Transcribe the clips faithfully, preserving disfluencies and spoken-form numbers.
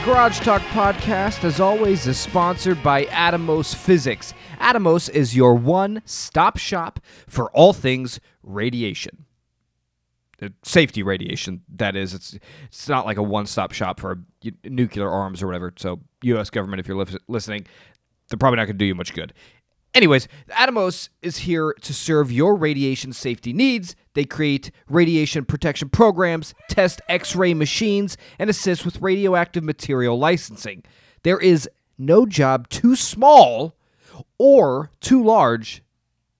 The Garage Talk podcast, as always, is sponsored by Atomos Physics. Atomos is your one-stop shop for all things radiation. Safety radiation, that is. It's it's not like a one-stop shop for nuclear arms or whatever. So, U S government, if you're listening, they're probably not going to do you much good. Anyways, Atomos is here to serve your radiation safety needs. They create radiation protection programs, test X-ray machines, and assist with radioactive material licensing. There is no job too small or too large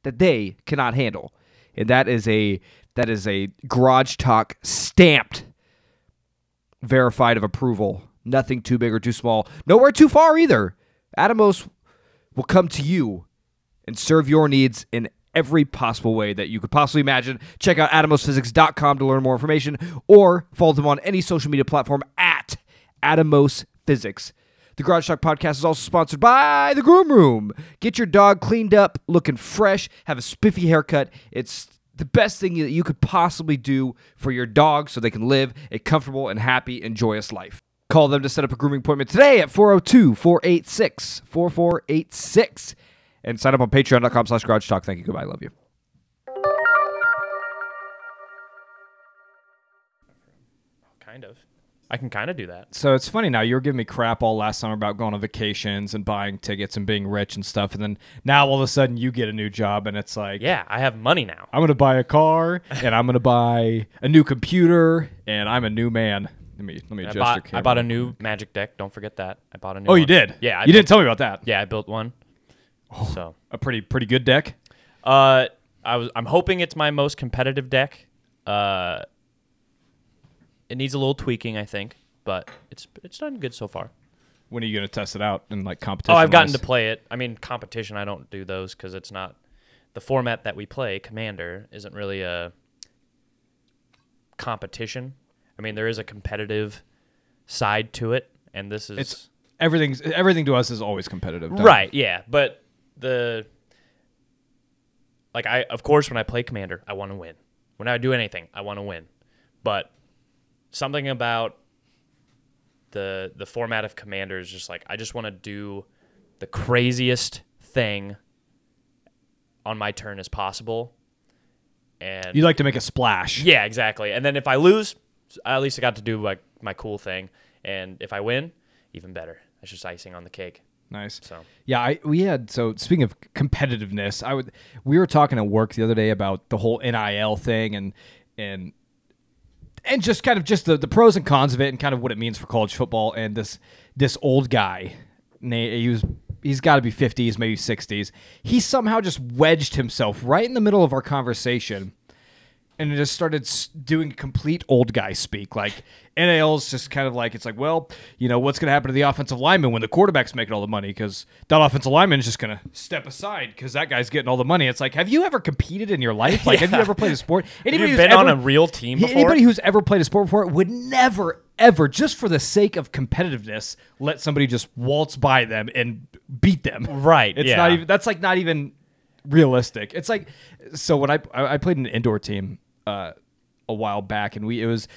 that they cannot handle. And that is a that is a Garage Talk stamped, verified of approval. Nothing too big or too small. Nowhere too far either. Atomos will come to you and serve your needs in every possible way that you could possibly imagine. Check out atomos physics dot com to learn more information, or follow them on any social media platform at Atomos Physics. The Garage Talk podcast is also sponsored by The Groom Room. Get your dog cleaned up, looking fresh, have a spiffy haircut. It's the best thing that you could possibly do for your dog so they can live a comfortable and happy and joyous life. Call them to set up a grooming appointment today at four oh two, four eight six, four four eight six. And sign up on patreon.com slash garage talk. Thank you. Goodbye. I love you. Kind of. I can kind of do that. So it's funny now. You were giving me crap all last summer about going on vacations and buying tickets and being rich and stuff. And then now all of a sudden you get a new job and it's like, yeah, I have money now. I'm going to buy a car and I'm going to buy a new computer and I'm a new man. Let me, let me adjust bought, your camera. I bought a new Magic deck. Don't forget that. I bought a new Oh, one. You did? Yeah. I you built, didn't tell me about that. Yeah, I built one. Oh, so a pretty pretty good deck. Uh, I was I'm hoping it's my most competitive deck. Uh, it needs a little tweaking, I think, but it's it's done good so far. When are you gonna test it out in like competition? Oh, I've gotten to play it. I mean, competition. I don't do those because it's not the format that we play. Commander isn't really a competition. I mean, there is a competitive side to it, and this is it's, everything's everything to us is always competitive, right? It? Yeah, but. The like I of course when I play Commander I want to win. When I do anything I want to win, but something about the the format of Commander is just like I just want to do the craziest thing on my turn as possible. And you like to make a splash. Yeah, exactly. And then if I lose, at least I got to do like my cool thing. And if I win, even better. That's just icing on the cake. Nice. So yeah, I we had so speaking of competitiveness, I would we were talking at work the other day about the whole N I L thing and and and just kind of just the, the pros and cons of it and kind of what it means for college football. And this this old guy, he was he's got to be fifties, maybe sixties. He somehow just wedged himself right in the middle of our conversation. And it just started doing complete old guy speak. Like, N I L's just kind of like, it's like, well, you know, what's going to happen to the offensive lineman when the quarterback's making all the money? Because that offensive lineman is just going to step aside because that guy's getting all the money. It's like, have you ever competed in your life? Like, yeah. Have you ever played a sport? Anybody have you been ever, on a real team before? Anybody who's ever played a sport before would never, ever, just for the sake of competitiveness, let somebody just waltz by them and beat them. Right, it's yeah. Not even, that's like not even realistic. It's like, so when I, I played an indoor team, Uh, a while back, and we it was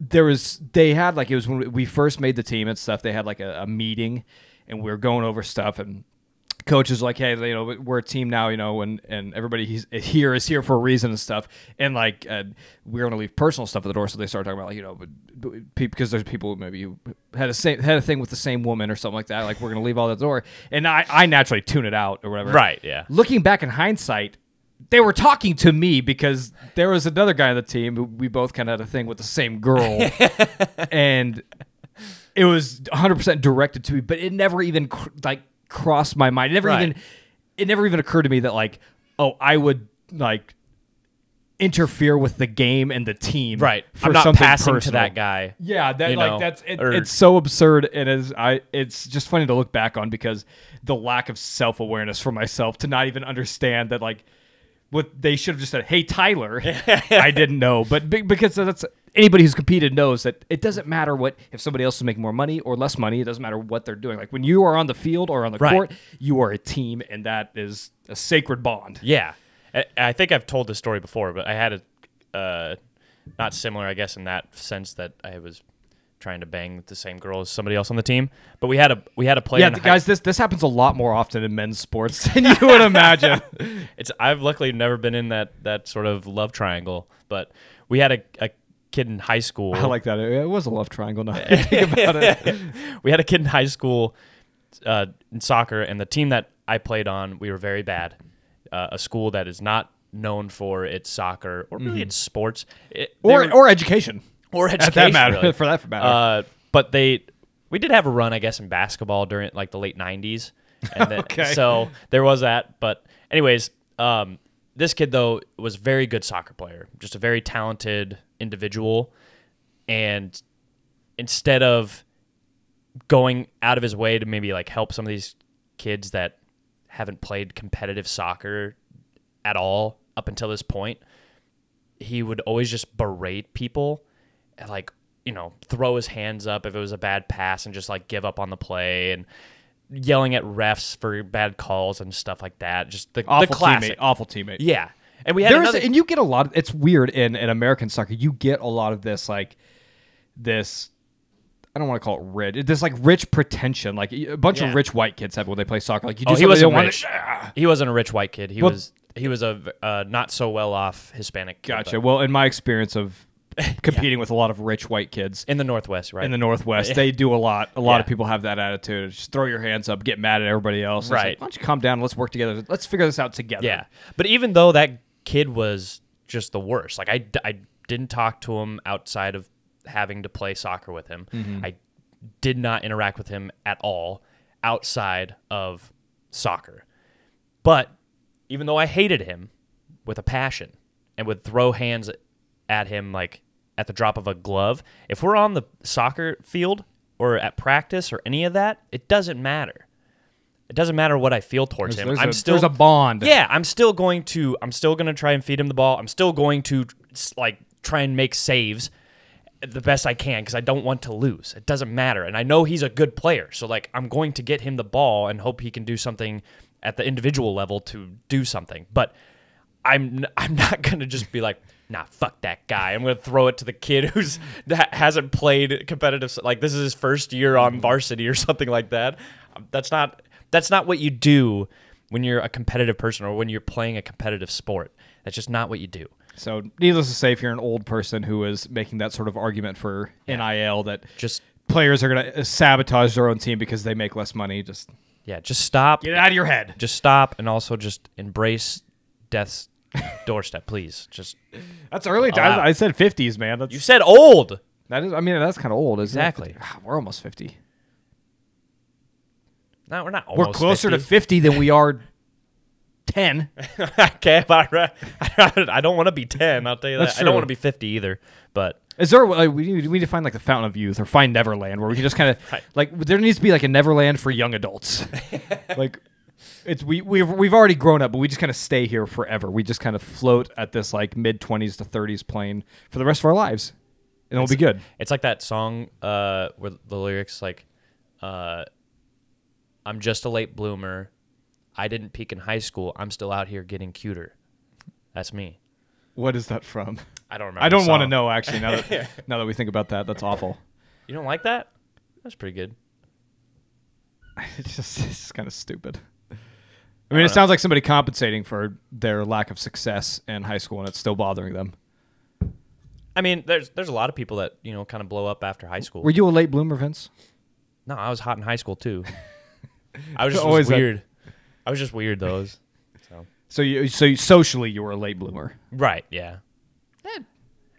there was they had like it was when we first made the team and stuff. They had like a, a meeting, and we were going over stuff. And coaches were like, hey, you know, we're a team now, you know, and and everybody he's here is here for a reason and stuff. And like uh, we we're gonna leave personal stuff at the door, so they started talking about like you know because there's people who maybe who had a same had a thing with the same woman or something like that. Like we're gonna leave all that door, and I I naturally tune it out or whatever. Right. Yeah. Looking back in hindsight, they were talking to me because there was another guy on the team who we both kind of had a thing with the same girl, and it was one hundred percent directed to me. But it never even cr- like crossed my mind. It never right. even it never even occurred to me that like, oh, I would like interfere with the game and the team. Right. For I'm not passing personal. To that guy. Yeah, that like know, that's it, or... it's so absurd, and is I it's just funny to look back on because the lack of self awareness for myself to not even understand that like. What they should have just said, hey, Tyler, I didn't know. But because that's anybody who's competed knows that it doesn't matter what if somebody else is making more money or less money. It doesn't matter what they're doing. Like when you are on the field or on the right. court, you are a team, and that is a sacred bond. Yeah. I think I've told this story before, but I had a uh, not similar, I guess, in that sense that I was trying to bang the same girl as somebody else on the team. But we had a we had a player. Yeah, in the guys, high- this this happens a lot more often in men's sports than you would imagine. It's I've luckily never been in that that sort of love triangle, but we had a, a kid in high school. I like that. It was a love triangle. Now I think about it. We had a kid in high school uh, in soccer, and the team that I played on, we were very bad. Uh, a school that is not known for its soccer or really mm-hmm. its sports, it, or were, or education, or education that matter, really. for that matter. Uh, but they, we did have a run, I guess, in basketball during like the late nineties, and then, okay. so there was that. But anyways, um, this kid though was a very good soccer player, just a very talented individual, and instead of going out of his way to maybe like help some of these kids that haven't played competitive soccer at all up until this point, he would always just berate people and, like, you know, throw his hands up if it was a bad pass and just, like, give up on the play, and yelling at refs for bad calls and stuff like that. Just the, awful the classic. Teammate, awful teammate. Yeah. And we had another... And you get a lot... Of, it's weird in, in American soccer. You get a lot of this, like, this... I don't want to call it rich. This like rich pretension, like a bunch yeah. of rich white kids have when they play soccer. Like you do oh, he wasn't rich. To... He wasn't a rich white kid. He well, was he was a uh, not so well off Hispanic. Gotcha. Kid, well, in my experience of competing yeah. with a lot of rich white kids in the Northwest, right? In the Northwest, yeah. they do a lot. A lot yeah. of people have that attitude. Just throw your hands up, get mad at everybody else. Right. Like, why don't you calm down? Let's work together. Let's figure this out together. Yeah. But even though that kid was just the worst, like I, I didn't talk to him outside of having to play soccer with him. Mm-hmm. I did not interact with him at all outside of soccer. But even though I hated him with a passion and would throw hands at him like at the drop of a glove, if we're on the soccer field or at practice or any of that, it doesn't matter. It doesn't matter what I feel towards there's, him. There's I'm a, still there's a bond. Yeah, I'm still going to I'm still going to try and feed him the ball. I'm still going to like try and make saves the best I can because I don't want to lose. It doesn't matter. And I know he's a good player. So, like, I'm going to get him the ball and hope he can do something at the individual level to do something. But I'm I'm not going to just be like, nah, fuck that guy. I'm going to throw it to the kid who's that hasn't played competitive. Like, this is his first year on varsity or something like that. That's not that's not what you do when you're a competitive person or when you're playing a competitive sport. That's just not what you do. So, needless to say, if you're an old person who is making that sort of argument for yeah. N I L, that just players are going to sabotage their own team because they make less money, just yeah, just stop. Get it out of your head. Just stop, and also just embrace death's doorstep, please. Just that's early. Wow. I said fifties, man. That's, you said old. That is. I mean, that's kind of old, isn't exactly. it? Exactly. We're almost fifty. No, we're not. Almost we're closer fifty. To fifty than we are. ten Okay, but I, I don't want to be ten. I'll tell you that. I don't want to be fifty either. But is there like, we need we need to find like the Fountain of Youth or find Neverland where we can just kind of right. like there needs to be like a Neverland for young adults. Like it's we we've we've already grown up, but we just kind of stay here forever. We just kind of float at this like mid twenties to thirties plane for the rest of our lives, and it's, it'll be good. It's like that song uh, where the lyrics like, uh, "I'm just a late bloomer. I didn't peak in high school. I'm still out here getting cuter." That's me. What is that from? I don't remember. I don't want to know, actually, now that, now that we think about that. That's awful. You don't like that? That's pretty good. It's just it's kind of stupid. I mean, I it know. sounds like somebody compensating for their lack of success in high school, and it's still bothering them. I mean, there's there's a lot of people that, you know, kind of blow up after high school. Were you a late bloomer, Vince? No, I was hot in high school, too. I was just was weird. That- I was just weird, though. So, so, you, so you, socially, you were a late bloomer, right? Yeah, yeah.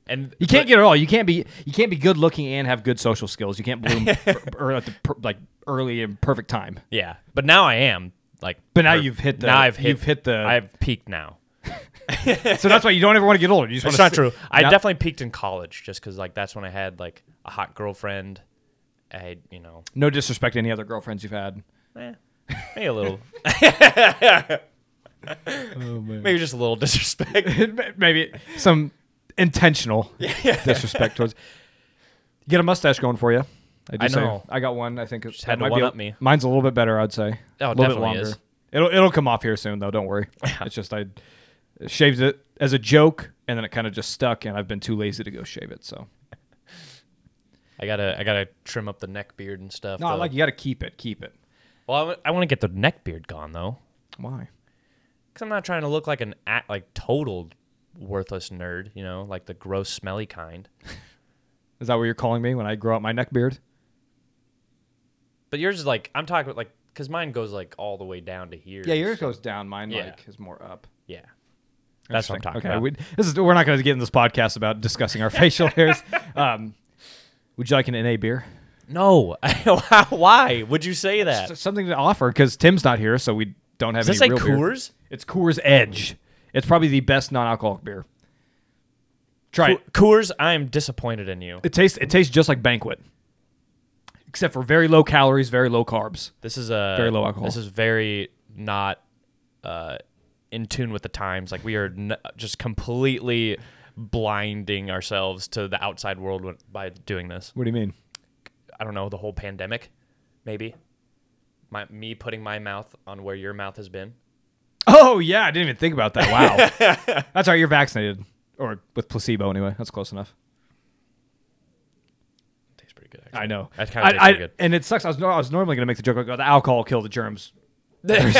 and you can't but, get it all. You can't be you can't be good looking and have good social skills. You can't bloom or at the per, like early and perfect time. Yeah, but now I am like. But now per, you've hit the. Now I've hit, you've hit the. I've peaked now. So that's why you don't ever want to get older. You just that's not sit, true. I not, definitely peaked in college, just because like that's when I had like a hot girlfriend. I you know. No disrespect to any other girlfriends you've had. Eh. Maybe a little. Oh, maybe just a little disrespect. Maybe some intentional yeah. disrespect towards. You get a mustache going for you. I, do I know. Say, I got one. I think it had might one be up a, me. Mine's a little bit better, I'd say. Oh, a little definitely bit longer. Is. It'll it'll come off here soon, though. Don't worry. It's just I shaved it as a joke, and then it kind of just stuck, and I've been too lazy to go shave it. So I gotta I gotta trim up the neck beard and stuff. No, though. I like you gotta keep it, keep it. Well, I, w- I want to get the neck beard gone though. Why? Because I'm not trying to look like an at like total worthless nerd, you know, like the gross, smelly kind. Is that what you're calling me when I grow out my neck beard? But yours is like I'm talking about like because mine goes like all the way down to here. Yeah, yours so. goes down. Mine yeah. like is more up. Yeah. That's what I'm talking okay. about. We, this is, we're not going to get in this podcast about discussing our facial hairs. Um, would you like an N A beer? No. Why would you say that? It's something to offer because Tim's not here, so we don't have Does any real beer. Does it say Coors? Beer. It's Coors Edge. It's probably the best non-alcoholic beer. Try it. Coors, I am disappointed in you. It tastes It tastes just like Banquet, except for very low calories, very low carbs. This is a very low alcohol. This is very not. Uh, in tune with the times. Like we are n- just completely blinding ourselves to the outside world w- by doing this. What do you mean? I don't know. The whole pandemic, maybe. My, me putting my mouth on where your mouth has been. Oh yeah. I didn't even think about that. Wow. That's right. You're vaccinated or with placebo anyway. That's close enough. It tastes pretty good. Actually. I know. That kind of tastes I, pretty I, good. And it sucks. I was, I was normally going to make the joke like, oh, the alcohol killed the germs. It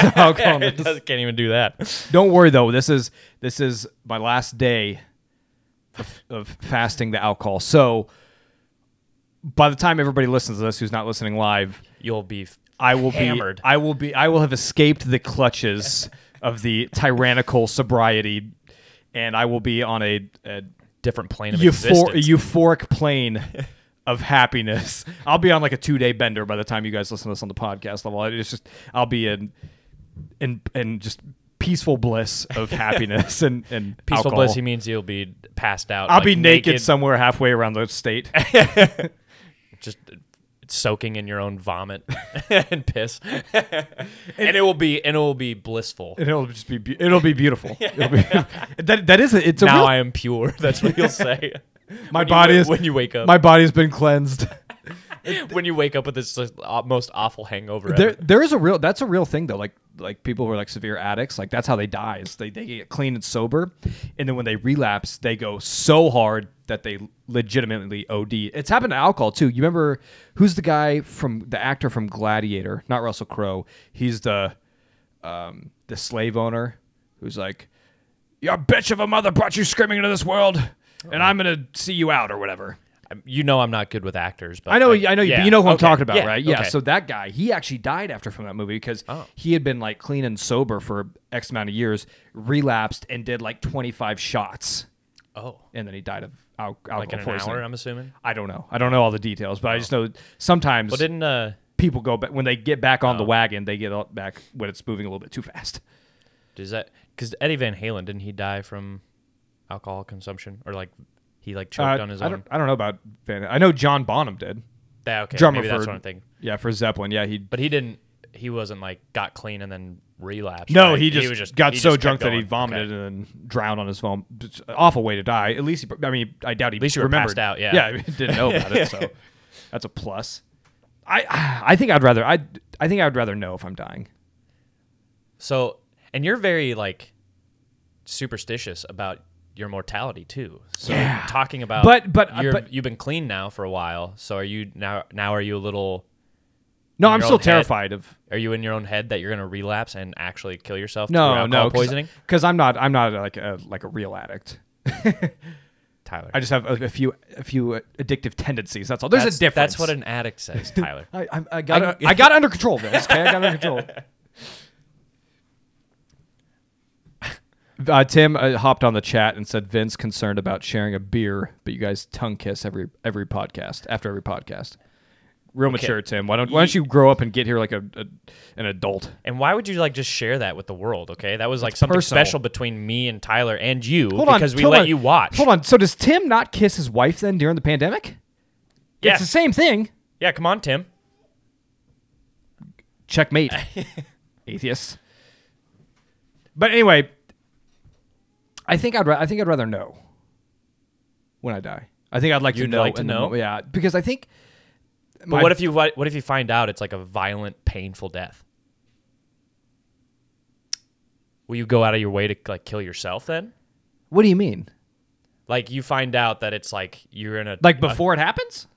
does, can't even do that. Don't worry though. This is this is my last day of, of fasting the alcohol. So by the time everybody listens to this, who's not listening live, you'll be f- I will hammered. Be I will be I will have escaped the clutches of the tyrannical sobriety, and I will be on a, a different plane of euphor- existence. Euphoric plane. Of happiness. I'll be on like a two-day bender by the time you guys listen to this on the podcast level. It's just I'll be in in in just peaceful bliss of happiness and, and peaceful alcohol. Bliss. He means you'll be passed out. I'll like be naked, naked somewhere halfway around the state, just soaking in your own vomit and piss, and, and it will be and it will be blissful. And it'll just be be- it'll be beautiful. It'll be, that that is a, it's a now real- I am pure. That's what you'll say. My when body you, is when you wake up. My body's been cleansed. When you wake up with this most awful hangover. There, ever. there is a real. That's a real thing though. Like, like people who are like severe addicts. Like that's how they die. Is they they get clean and sober, and then when they relapse, they go so hard that they legitimately O D. It's happened to alcohol too. You remember who's the guy from the actor from Gladiator? Not Russell Crowe. He's the, um, the slave owner who's like, your bitch of a mother brought you screaming into this world. And I'm going to see you out or whatever. You know I'm not good with actors. But I know I, I know, yeah. you know who okay. I'm talking about, yeah. right? Yeah, okay. So that guy, he actually died after from that movie because oh. he had been like clean and sober for X amount of years, relapsed, and did like twenty-five shots. Oh. And then he died of al- alcohol like in an poisoning. Hour, I'm assuming? I don't know. I don't know all the details, but oh. I just know sometimes well, didn't, uh, people go back. When they get back on oh. the wagon, they get back when it's moving a little bit too fast. Does that Because Eddie Van Halen, didn't he die from... alcohol consumption, or like he like choked uh, on his I own. Don't, I don't know about Van. I know John Bonham did. That okay. Drummer Maybe that's for, what I'm thinking. Yeah, for Zeppelin. Yeah, he. But he didn't. He wasn't like got clean and then relapsed. No, right? he, just he was just got he so just drunk that he vomited okay. and then drowned on his phone. It's an awful way to die. At least he, I mean, I doubt he. At least you were passed out. Yeah, yeah, I mean, didn't know about it. So that's a plus. I I think I'd rather I I think I'd rather know if I'm dying. So and you're very like superstitious about. Your mortality too. So yeah. talking about, but but, uh, but you've been clean now for a while. So are you now? Now are you a little? No, I'm still terrified head? of. Are you in your own head that you're going to relapse and actually kill yourself? No, no, poisoning. Because I'm not. I'm not like a like a real addict. Tyler, I just have a, a few a few addictive tendencies. That's all. There's that's, a difference. That's what an addict says, Tyler. I, I, I got I, I got under control. This okay, I got under control. Uh, Tim uh, hopped on the chat and said, Vince concerned about sharing a beer, but you guys tongue kiss every every podcast, after every podcast. Real okay. mature, Tim. Why don't why don't you grow up and get here like a, a an adult? And why would you like just share that with the world, okay? That was like it's something personal. Special between me and Tyler and you hold because on, we let on. You watch. Hold on. So does Tim not kiss his wife then during the pandemic? Yeah. It's the same thing. Yeah, come on, Tim. Checkmate. Atheist. But anyway... I think I'd ra- I think I'd rather know when I die. I think I'd like You'd to know. Like to know? The, yeah, because I think. But what if you what, what if you find out it's like a violent, painful death? Will you go out of your way to like kill yourself then? What do you mean? Like you find out that it's like you're in a like before a, it happens?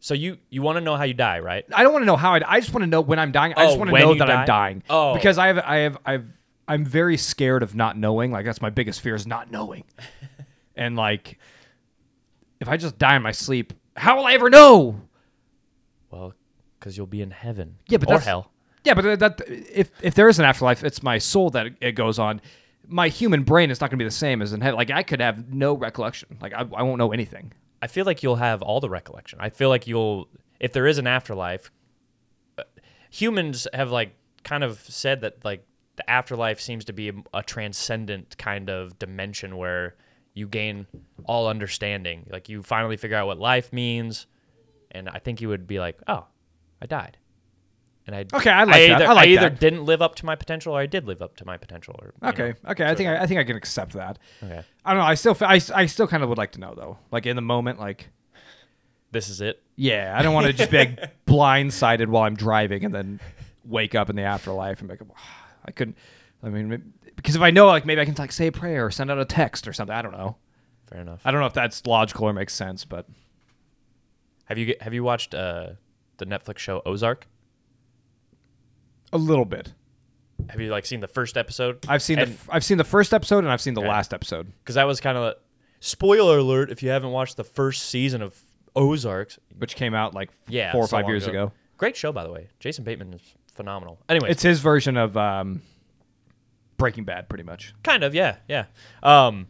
So you, you want to know how you die, right? I don't want to know how I die. I just want to know when I'm dying. Oh, I just want to know that die? I'm dying. Oh. Because I have I have I've I'm very scared of not knowing. Like, that's my biggest fear, is not knowing. And like, if I just die in my sleep, how will I ever know? Well, because you'll be in heaven. Yeah, but or that's, hell. Yeah, but that if if there is an afterlife, it's my soul that it goes on. My human brain is not going to be the same as in heaven. Like, I could have no recollection. Like, I, I won't know anything. I feel like you'll have all the recollection. I feel like you'll, if there is an afterlife, humans have like kind of said that like the afterlife seems to be a, a transcendent kind of dimension where you gain all understanding. Like, you finally figure out what life means. And I think you would be like, oh, I died. And I, okay, I like I that. Either, I, like I either that. didn't live up to my potential, or I did live up to my potential. Or, okay, know, okay, I think I, I think I can accept that. Okay, I don't know. I still, I, I still kind of would like to know though. Like, in the moment, like, this is it. Yeah, I don't want to just be like, blindsided while I'm driving and then wake up in the afterlife and be like, oh, I couldn't. I mean, because if I know, like, maybe I can like say a prayer or send out a text or something. I don't know. Fair enough. I don't know if that's logical or makes sense, but have you have you watched uh, the Netflix show Ozark? A little bit. Have you like seen the first episode? I've seen and, the f I've seen the first episode and I've seen the okay. last episode. Because I was kind of, spoiler alert if you haven't watched the first season of Ozark, which came out like yeah, four or so five years ago. ago. Great show, by the way. Jason Bateman is phenomenal. Anyway, it's his version of um, Breaking Bad, pretty much. Kind of, yeah, yeah. Um,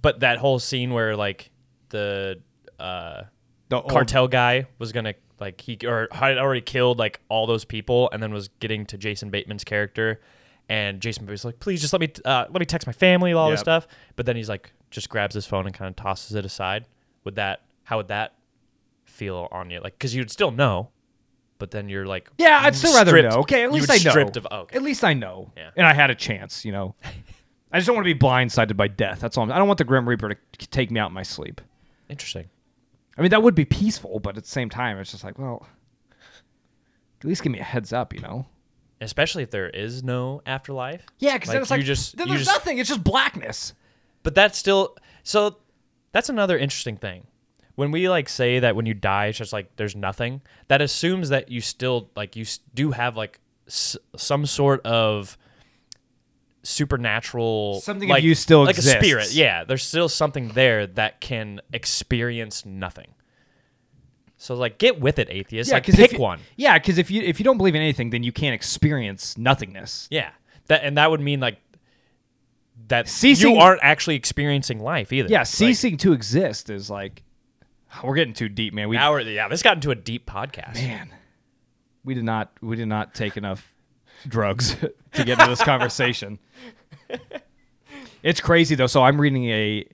but that whole scene where like the uh, the cartel guy was gonna. Like he or had already killed like all those people, and then was getting to Jason Bateman's character, and Jason Bateman's like, "Please just let me uh, let me text my family, all yep. this stuff." But then he's like, just grabs his phone and kind of tosses it aside. Would that how would that feel on you? Like, because you'd still know, but then you're like, "Yeah, I'd still stripped. rather know." Okay, at least I know. Of, oh, okay. At least I know, yeah. and I had a chance. You know, I just don't want to be blindsided by death. That's all. I'm, I don't want the Grim Reaper to take me out in my sleep. Interesting. I mean, that would be peaceful, but at the same time, it's just like, well, at least give me a heads up, you know? Especially if there is no afterlife. Yeah, because like, then it's like, you just, then there's just, nothing. It's just blackness. But that's still, so that's another interesting thing. When we like say that when you die, it's just like there's nothing, that assumes that you still, like you do have like s some sort of supernatural something like, of you still like exists. A spirit, yeah, there's still something there that can experience nothing. So like, get with it, atheist. Yeah, like pick you, one. Yeah, because if you if you don't believe in anything, then you can't experience nothingness. Yeah, that and that would mean like that ceasing, you aren't actually experiencing life either. Yeah, ceasing like, to exist is like, we're getting too deep, man. We now we're, yeah, this got into a deep podcast. Man, we did not we did not take enough drugs to get into this conversation. It's crazy though. So I'm reading a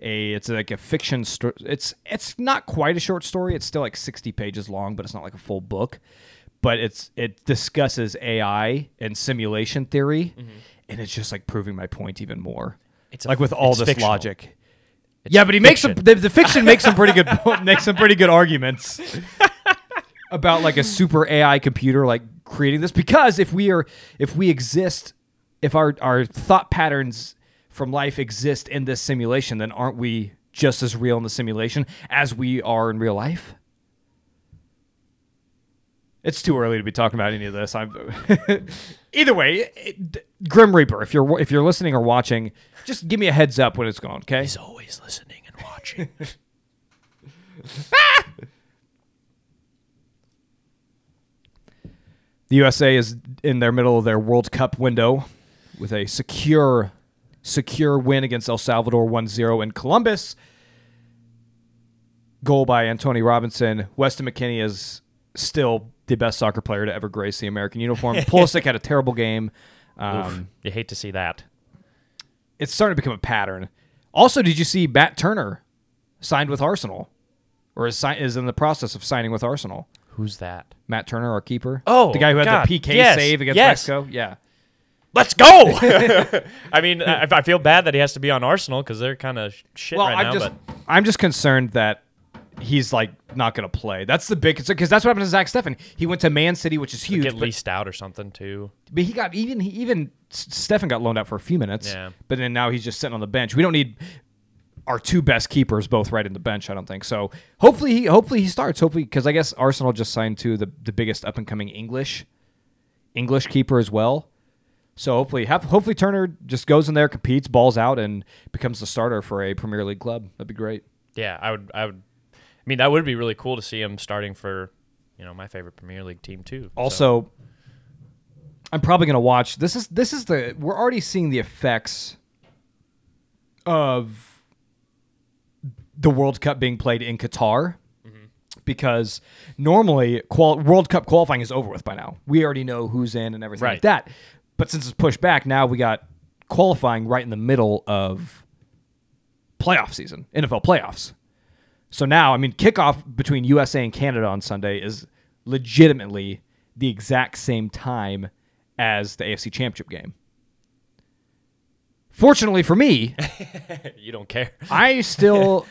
a it's like a fiction story. It's it's not quite a short story. It's still like sixty pages long, but it's not like a full book. But it's it discusses A I and simulation theory, mm-hmm. and it's just like proving my point even more. It's a, like with all this fictional. logic. It's yeah, but he fiction. makes some, the, the fiction makes some pretty good makes some pretty good arguments. About like a super A I computer like creating this, because if we are if we exist if our our thought patterns from life exist in this simulation, then aren't we just as real in the simulation as we are in real life? It's too early to be talking about any of this. I'm either way, it, Grim Reaper, if you're if you're listening or watching, just give me a heads up when it's gone, okay? He's always listening and watching. Ah! The U S A is in their middle of their World Cup window with a secure secure win against El Salvador one zero in Columbus. Goal by Antonio Robinson. Weston McKennie is still the best soccer player to ever grace the American uniform. Pulisic had a terrible game. Um, Oof, you hate to see that. It's starting to become a pattern. Also, did you see Matt Turner signed with Arsenal? Or is, is in the process of signing with Arsenal? Who's that? Matt Turner, our keeper. Oh, the guy who had God. the P K yes. save against yes. Mexico. Yeah, let's go. I mean, I, I feel bad that he has to be on Arsenal because they're kind of shit well, right I'm now. Just, but. I'm just concerned that he's like not going to play. That's the big concern, because that's what happened to Zach Steffen. He went to Man City, which is huge. Get leased out or something too. But he got even even Steffen got loaned out for a few minutes. Yeah. But then now he's just sitting on the bench. We don't need our two best keepers both right in the bench, I don't think. So hopefully he hopefully he starts. Hopefully, because I guess Arsenal just signed to the, the biggest up and coming English English keeper as well. So hopefully have, hopefully Turner just goes in there, competes, balls out, and becomes the starter for a Premier League club. That'd be great. Yeah, I would I would I mean that would be really cool to see him starting for, you know, my favorite Premier League team too. Also, so. I'm probably gonna watch this is this is the we're already seeing the effects of the World Cup being played in Qatar, mm-hmm. because normally quali- World Cup qualifying is over with by now. We already know who's in and everything right. like that. But since it's pushed back, now we got qualifying right in the middle of playoff season, N F L playoffs. So now, I mean, kickoff between U S A and Canada on Sunday is legitimately the exact same time as the A F C Championship game. Fortunately for me, you don't care. I still,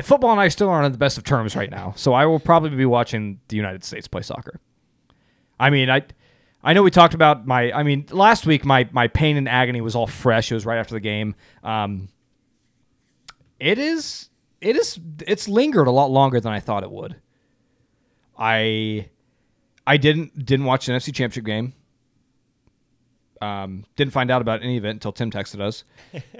football and I still aren't on the best of terms right now. So I will probably be watching the United States play soccer. I mean, I, I know we talked about my, I mean, last week my, my pain and agony was all fresh. It was right after the game. Um, it is, it is, it's lingered a lot longer than I thought it would. I, I didn't, didn't watch the N F C Championship game. Um, didn't find out about any of it until Tim texted us.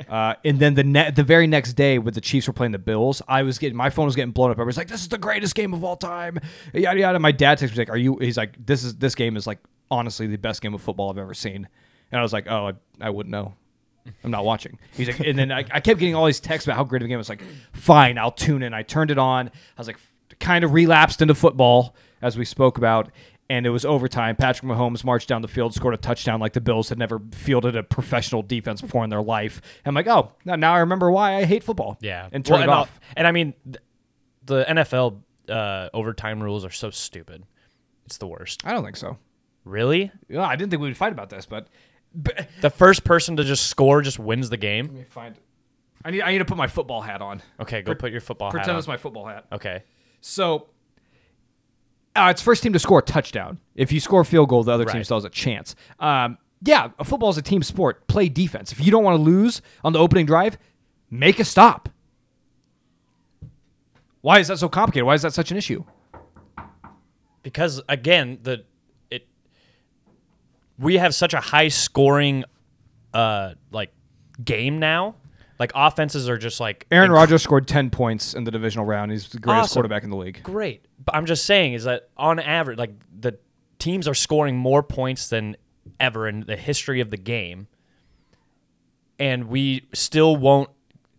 Uh, and then the ne- the very next day when the Chiefs were playing the Bills, I was getting, my phone was getting blown up. I was like, this is the greatest game of all time. Yada, yada. My dad texted me like, are you, he's like, this is, this game is like, honestly, the best game of football I've ever seen. And I was like, oh, I, I wouldn't know. I'm not watching. He's like, and then I, I kept getting all these texts about how great of a game. I was like, fine, I'll tune in. I turned it on. I was like, kind of relapsed into football as we spoke about. And it was overtime. Patrick Mahomes marched down the field, scored a touchdown like the Bills had never fielded a professional defense before in their life. And I'm like, oh, now I remember why I hate football. Yeah. And turn well, it and off. And I mean, the N F L uh, overtime rules are so stupid. It's the worst. I don't think so. Really? Yeah, I didn't think we would fight about this, but... but the first person to just score just wins the game? Let me find it. I need, I need to put my football hat on. Okay, go Pre- put your football hat on. Pretend it's my football hat. Okay. So... Uh, it's first team to score a touchdown. If you score a field goal, the other right. team still has a chance. Um, yeah, football is a team sport. Play defense. If you don't want to lose on the opening drive, make a stop. Why is that so complicated? Why is that such an issue? Because, again, the it we have such a high-scoring uh, like game now. Like, offenses are just like... Aaron inc- Rodgers scored ten points in the divisional round. He's the greatest awesome. quarterback in the league. Great. But I'm just saying is that on average, like the teams are scoring more points than ever in the history of the game. And we still won't,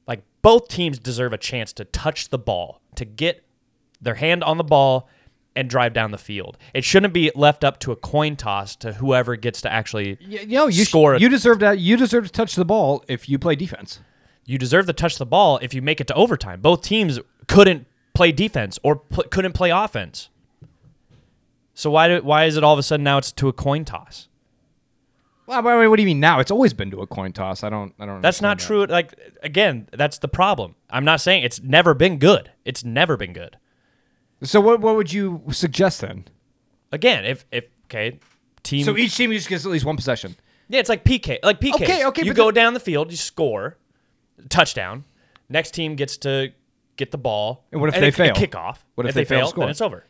like both teams deserve a chance to touch the ball, to get their hand on the ball and drive down the field. It shouldn't be left up to a coin toss to whoever gets to actually you know, you score. Sh- you deserve that. You deserve to touch the ball if you play defense. You deserve to touch the ball if you make it to overtime. Both teams couldn't play defense or pl- couldn't play offense. So why do, why is it all of a sudden now it's to a coin toss? Well, what do you mean now? It's always been to a coin toss. I don't I don't That's not that. true. Like again, that's the problem. I'm not saying it's never been good. It's never been good. So what what would you suggest then? Again, if if okay, team So each team just gets at least one possession. Yeah, it's like P K. Like P K. Okay, okay, you go the- down the field, you score, touchdown. Next team gets to get the ball. And what if and they it, fail? Kickoff. What if, if they, they fail? Score? Then it's over.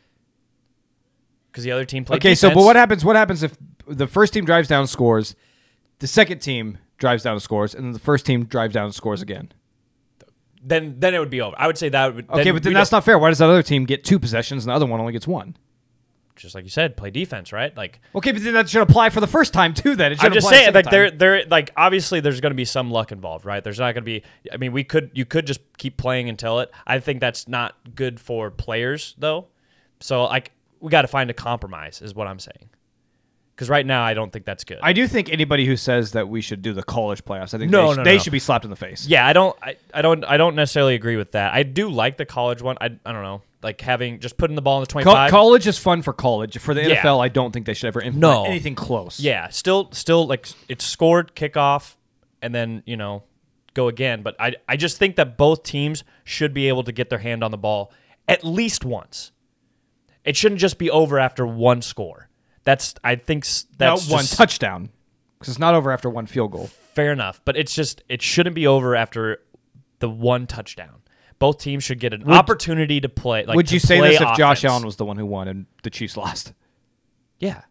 Because the other team plays. Okay, defense. so but what happens? What happens if the first team drives down, scores, the second team drives down, scores, and then the first team drives down, and scores again? Then then it would be over. I would say that would. Okay, then but then that's not fair. Why does that other team get two possessions and the other one only gets one? Just like you said, play defense, right? Like okay, but then that should apply for the first time too. Then it should I'm just apply saying, the like there, there, like obviously there's going to be some luck involved, right? There's not going to be. I mean, we could, you could just keep playing until it. I think that's not good for players though. So like we got to find a compromise, is what I'm saying. Because right now, I don't think that's good. I do think anybody who says that we should do the college playoffs, I think no, they, sh- no, no, they no. should be slapped in the face. Yeah, I don't, I, I don't, I don't necessarily agree with that. I do like the college one. I, I don't know, like having just putting the ball in the twenty-five. Co- college is fun for college. For the N F L, yeah. I don't think they should ever implement no. anything close. Yeah, still, still like it's scored, kickoff, and then you know go again. But I, I just think that both teams should be able to get their hand on the ball at least once. It shouldn't just be over after one score. That's I think that's no, one just, touchdown because it's not over after one field goal. Fair enough, but it's just it shouldn't be over after the one touchdown. Both teams should get an would, opportunity to play. Like, would you say this if offense. Josh Allen was the one who won and the Chiefs lost? Yeah,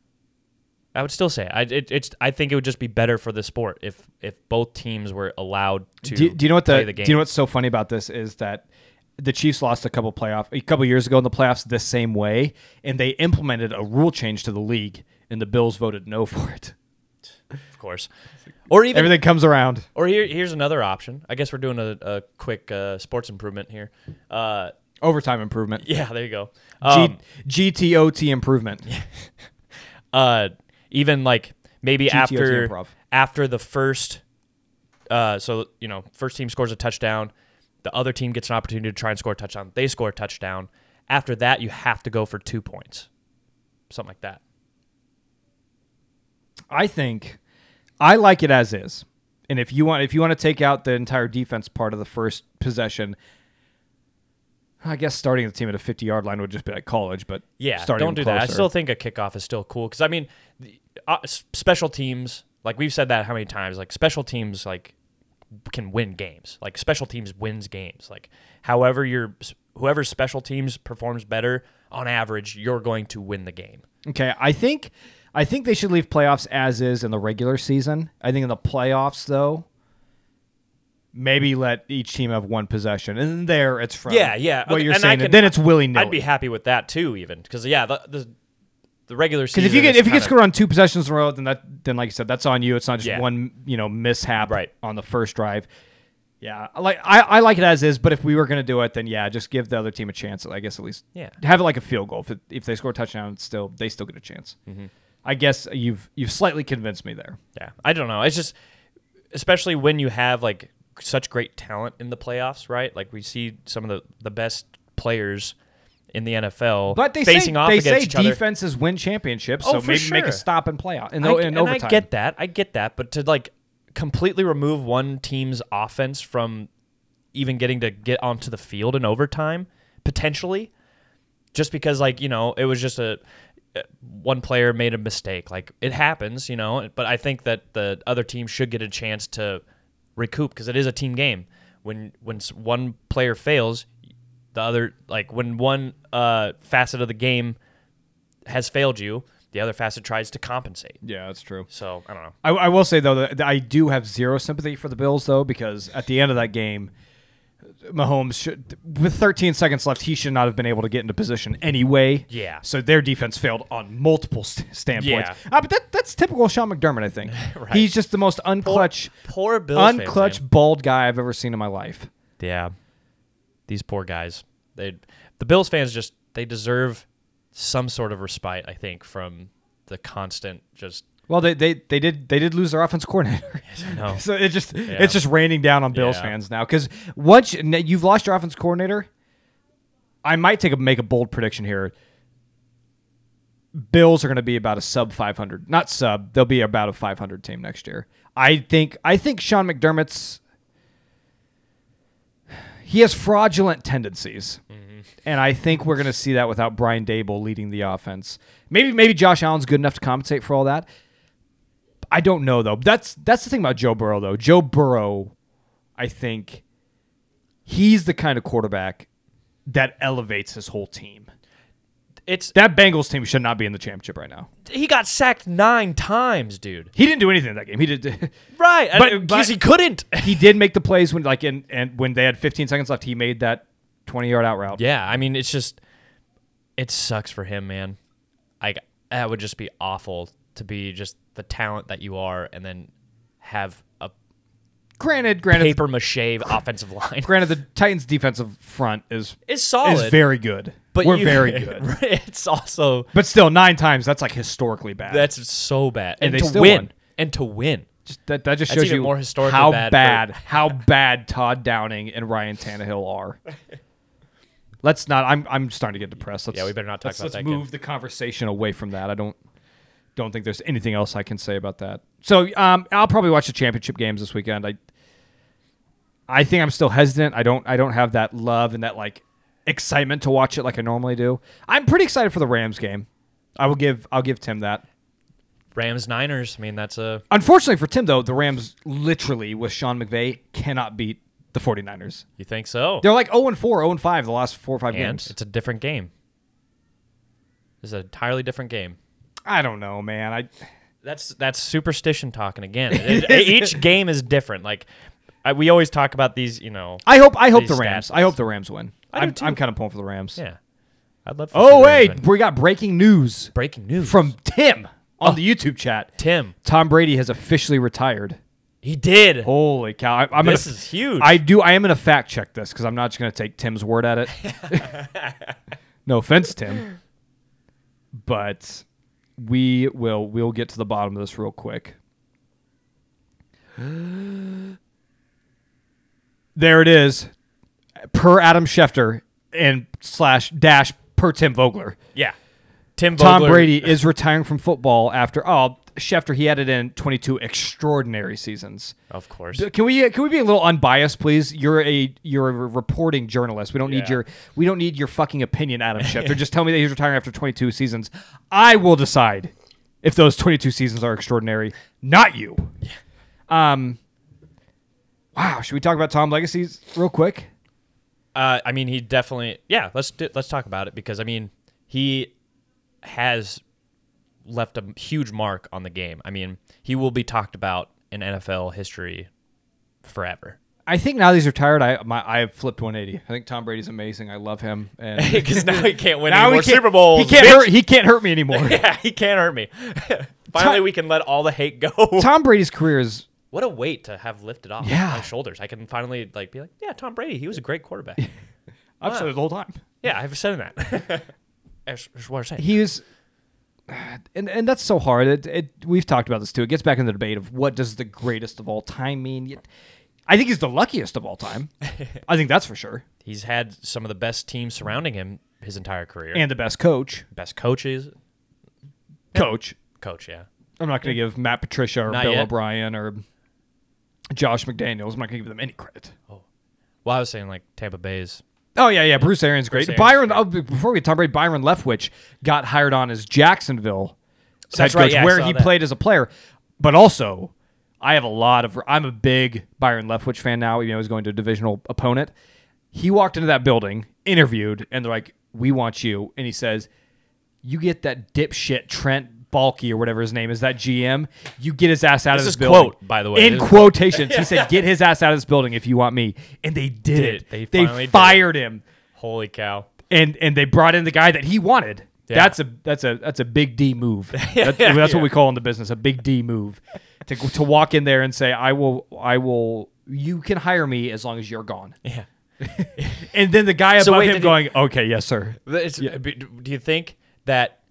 I would still say it. I, it, it's. I think it would just be better for the sport if if both teams were allowed to. Do, do you know what the, play the game? Do you know what's so funny about this is that the Chiefs lost a couple playoff a couple years ago in the playoffs the same way, and they implemented a rule change to the league, and the Bills voted no for it. Of course. Or even everything comes around. Or here, here's another option. I guess we're doing a, a quick uh, sports improvement here. Uh, Overtime improvement. Yeah, there you go. Um, G- G T O T improvement. uh, even like maybe G T O T after improv. after the first, uh, so you know, first team scores a touchdown, the other team gets an opportunity to try and score a touchdown. They score a touchdown. After that, you have to go for two points, something like that. I think I like it as is. And if you want if you want to take out the entire defense part of the first possession, I guess starting the team at a fifty-yard line would just be like college, but yeah, don't do closer. that. I still think a kickoff is still cool, because I mean, the, uh, special teams, like we've said that how many times, like special teams like can win games. Like special teams wins games. Like however your whoever's special teams performs better on average, you're going to win the game. Okay, I think I think they should leave playoffs as is in the regular season. I think in the playoffs, though, maybe let each team have one possession. And there it's from yeah, yeah. what okay. you're and saying. Can, then it's willy-nilly. I'd be happy with that, too, even. Because, yeah, the, the the regular season. Because if you get if you get scored on two possessions in a row, then, that, then like you said, that's on you. It's not just yeah. one you know mishap right. on the first drive. Yeah, like I, I like it as is, but if we were going to do it, then yeah, just give the other team a chance, I guess at least. Yeah. Have it like a field goal. If, it, if they score a touchdown, it's still they still get a chance. Mm-hmm. I guess you've you've slightly convinced me there. Yeah, I don't know. It's just, especially when you have like such great talent in the playoffs, right? Like we see some of the, the best players in the N F L but they facing say, off they against each other. They say defenses win championships, oh, so maybe sure. make a stop and play out in, I, in and overtime. I get that. I get that. But to like completely remove one team's offense from even getting to get onto the field in overtime, potentially, just because like, you know, it was just a... one player made a mistake. Like, it happens, you know, but I think that the other team should get a chance to recoup, because it is a team game. When when one player fails, the other, like when one uh, facet of the game has failed you, the other facet tries to compensate. Yeah, that's true. So, I don't know. I, I will say, though, that I do have zero sympathy for the Bills, though, because at the end of that game, Mahomes should, with thirteen seconds left, he should not have been able to get into position anyway. Yeah. So their defense failed on multiple st- standpoints. Yeah. Uh, but that that's typical Sean McDermott, I think. Right. He's just the most unclutch, poor, poor Bills unclutch fan, bald guy I've ever seen in my life. Yeah. These poor guys. They, the Bills fans, just they deserve some sort of respite, I think, from the constant just. Well, they, they they did they did lose their offensive coordinator. No. So it just yeah. it's just raining down on Bills yeah. fans now, because once you've lost your offensive coordinator, I might take a make a bold prediction here. Bills are going to be about a sub five hundred, not sub. They'll be about a five hundred team next year. I think I think Sean McDermott's he has fraudulent tendencies. Mm-hmm. And I think we're going to see that without Brian Daboll leading the offense. Maybe maybe Josh Allen's good enough to compensate for all that. I don't know, though. That's that's the thing about Joe Burrow, though. Joe Burrow, I think, he's the kind of quarterback that elevates his whole team. It's that Bengals team should not be in the championship right now. He got sacked nine times, dude. He didn't do anything in that game. He did right, but because he couldn't. He did make the plays when like in and when they had fifteen seconds left. He made that twenty-yard out route. Yeah, I mean, it's just it sucks for him, man. Like, that would just be awful to be just the talent that you are, and then have a granted, granted paper mache offensive line. Granted, the Titans' defensive front is is solid, is very good. But we're you, very good. It's also, but still, nine times. That's like historically bad. That's so bad, and, and they to still win, won. and to win. Just, that that just that's shows you more how bad, bad for, how bad Todd Downing and Ryan Tannehill are. Let's not. I'm. I'm starting to get depressed. Let's, yeah, we better not talk let's, about let's that. Let's move again. the conversation away from that. I don't. Don't think there's anything else I can say about that. So um, I'll probably watch the championship games this weekend. I. I think I'm still hesitant. I don't. I don't have that love and that like excitement to watch it like I normally do. I'm pretty excited for the Rams game. I will give. I'll give Tim that. Rams Niners. I mean, that's a. Unfortunately for Tim, though, the Rams literally with Sean McVay cannot beat the 49ers. You think so? They're like oh and four, oh and five the last four or five and games. It's a different game. It's an entirely different game. I don't know, man. I That's that's superstition talking again. It, each game is different. Like I, we always talk about these, you know. I hope I hope the Rams. I hope the Rams win. I'm, I'm kind of pulling for the Rams. Yeah. I'd love for Oh wait, win. We got breaking news. Breaking news from Tim on oh, the YouTube chat. Tim. Tom Brady has officially retired. He did. Holy cow. I, I'm this gonna, is huge. I do. I am going to fact check this because I'm not just going to take Tim's word at it. No offense, Tim. But we will we'll get to the bottom of this real quick. There it is. Per Adam Schefter and slash dash per Tim Vogler. Yeah. Tim Vogler. Tom Brady is retiring from football after... Oh, Schefter, he added in twenty-two extraordinary seasons. Of course. Can we can we be a little unbiased, please? You're a you're a reporting journalist. We don't yeah. need your we don't need your fucking opinion, Adam Schefter. Just tell me that he's retiring after twenty-two seasons. I will decide if those twenty-two seasons are extraordinary, not you. Yeah. Um. Wow. Should we talk about Tom legacies real quick? Uh, I mean, he definitely. Yeah. Let's do, let's talk about it because I mean, he has left a huge mark on the game. I mean, he will be talked about in N F L history forever. I think now that he's retired, I my I have flipped one eighty. I think Tom Brady's amazing. I love him. Because now he can't win now any more Super Bowls. He can't, hurt, he can't hurt me anymore. Yeah, he can't hurt me. Finally, Tom, we can let all the hate go. Tom Brady's career is... What a weight to have lifted off yeah. my shoulders. I can finally like be like, yeah, Tom Brady, he was a great quarterback. I've wow. said it the whole time. Yeah, I've said that. That's what I'm saying. He was... And and that's so hard. It, it we've talked about this too. It gets back into the debate of what does the greatest of all time mean. I think he's the luckiest of all time. I think that's for sure. He's had some of the best teams surrounding him his entire career, and the best coach, best coaches, coach, yeah. coach. Yeah, I'm not going to yeah. give Matt Patricia or not Bill yet. O'Brien or Josh McDaniels. I'm not going to give them any credit. Oh, well, I was saying like Tampa Bay's. Oh, yeah, yeah. Bruce Arians great. Bruce Byron, Arians, oh, before we get Tom Brady, Byron Leftwich got hired on as Jacksonville head coach, right, yeah, where he that. played as a player. But also, I have a lot of... I'm a big Byron Leftwich fan now. You know, he's going to a divisional opponent. He walked into that building, interviewed, and they're like, we want you. And he says, you get that dipshit Trent Baalke or whatever his name is, that G M, you get his ass out this of this building. This is quote, by the way. In quotations. Yeah. He said, get his ass out of this building if you want me. And they did, did it. They, they fired did. him. Holy cow. And and they brought in the guy that he wanted. Yeah. That's a that's a that's a big D move. That's, that's yeah. what we call in the business, a big D move. To to walk in there and say, I will I will you can hire me as long as you're gone. Yeah. And then the guy above so wait, him going, he, okay, yes, sir. It's, yeah. Do you think that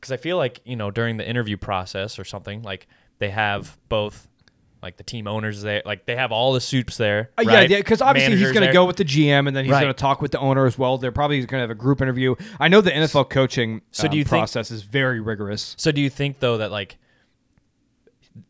Because I feel like, you know, during the interview process or something, like they have both, like the team owners there, like they have all the soups there. Uh, right? Yeah, because yeah, obviously Managers he's going to go with the G M and then he's right. going to talk with the owner as well. They're probably going to have a group interview. I know the N F L coaching so um, do you process think, is very rigorous. So do you think, though, that like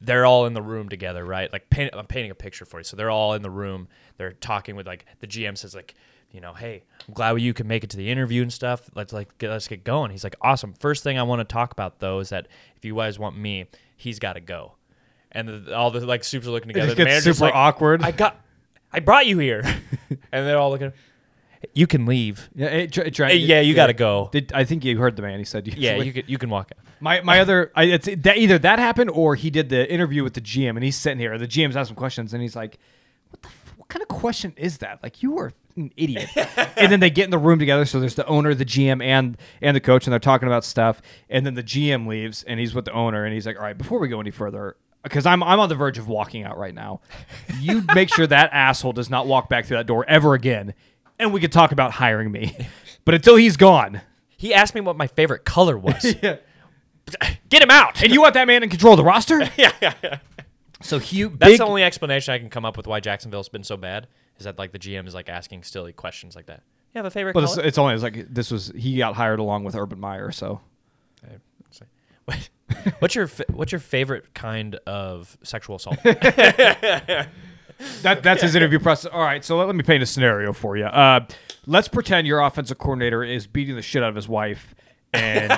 they're all in the room together, right? Like paint, I'm painting a picture for you. So they're all in the room. They're talking with like the G M says like, you know, hey, I'm glad you can make it to the interview and stuff. Let's like get, let's get going. He's like, awesome. First thing I want to talk about though is that if you guys want me, he's got to go. And the, all the like soups are looking together. It the gets super like, awkward. I got, I brought you here, and they're all looking. You can leave. Yeah, it, it, it, yeah, you yeah. got to go. Did, I think you heard the man. He said, "Yeah, leave. you can you can walk out." My my other, I, it's that either that happened or he did the interview with the G M and he's sitting here. The G M's asking questions and he's like, "What the what kind of question is that? Like you were." An idiot." And then they get in the room together. So there's the owner, the G M, and and the coach, and they're talking about stuff. And then the G M leaves, and he's with the owner, and he's like, "All right, before we go any further, because I'm I'm on the verge of walking out right now. You make sure that asshole does not walk back through that door ever again, and we could talk about hiring me. But until he's gone, he asked me what my favorite color was. Yeah. Get him out. And you want that man in control of the roster? yeah, yeah, yeah. So Hugh, that's big, the only explanation I can come up with why Jacksonville's been so bad. Is that like the G M is like asking silly questions like that? You have a favorite color? But it's, it's only it's like this was he got hired along with Urban Meyer, so. What, what's your what's your favorite kind of sexual assault? that that's his interview process. All right, so let, let me paint a scenario for you. Uh, let's pretend your offensive coordinator is beating the shit out of his wife, and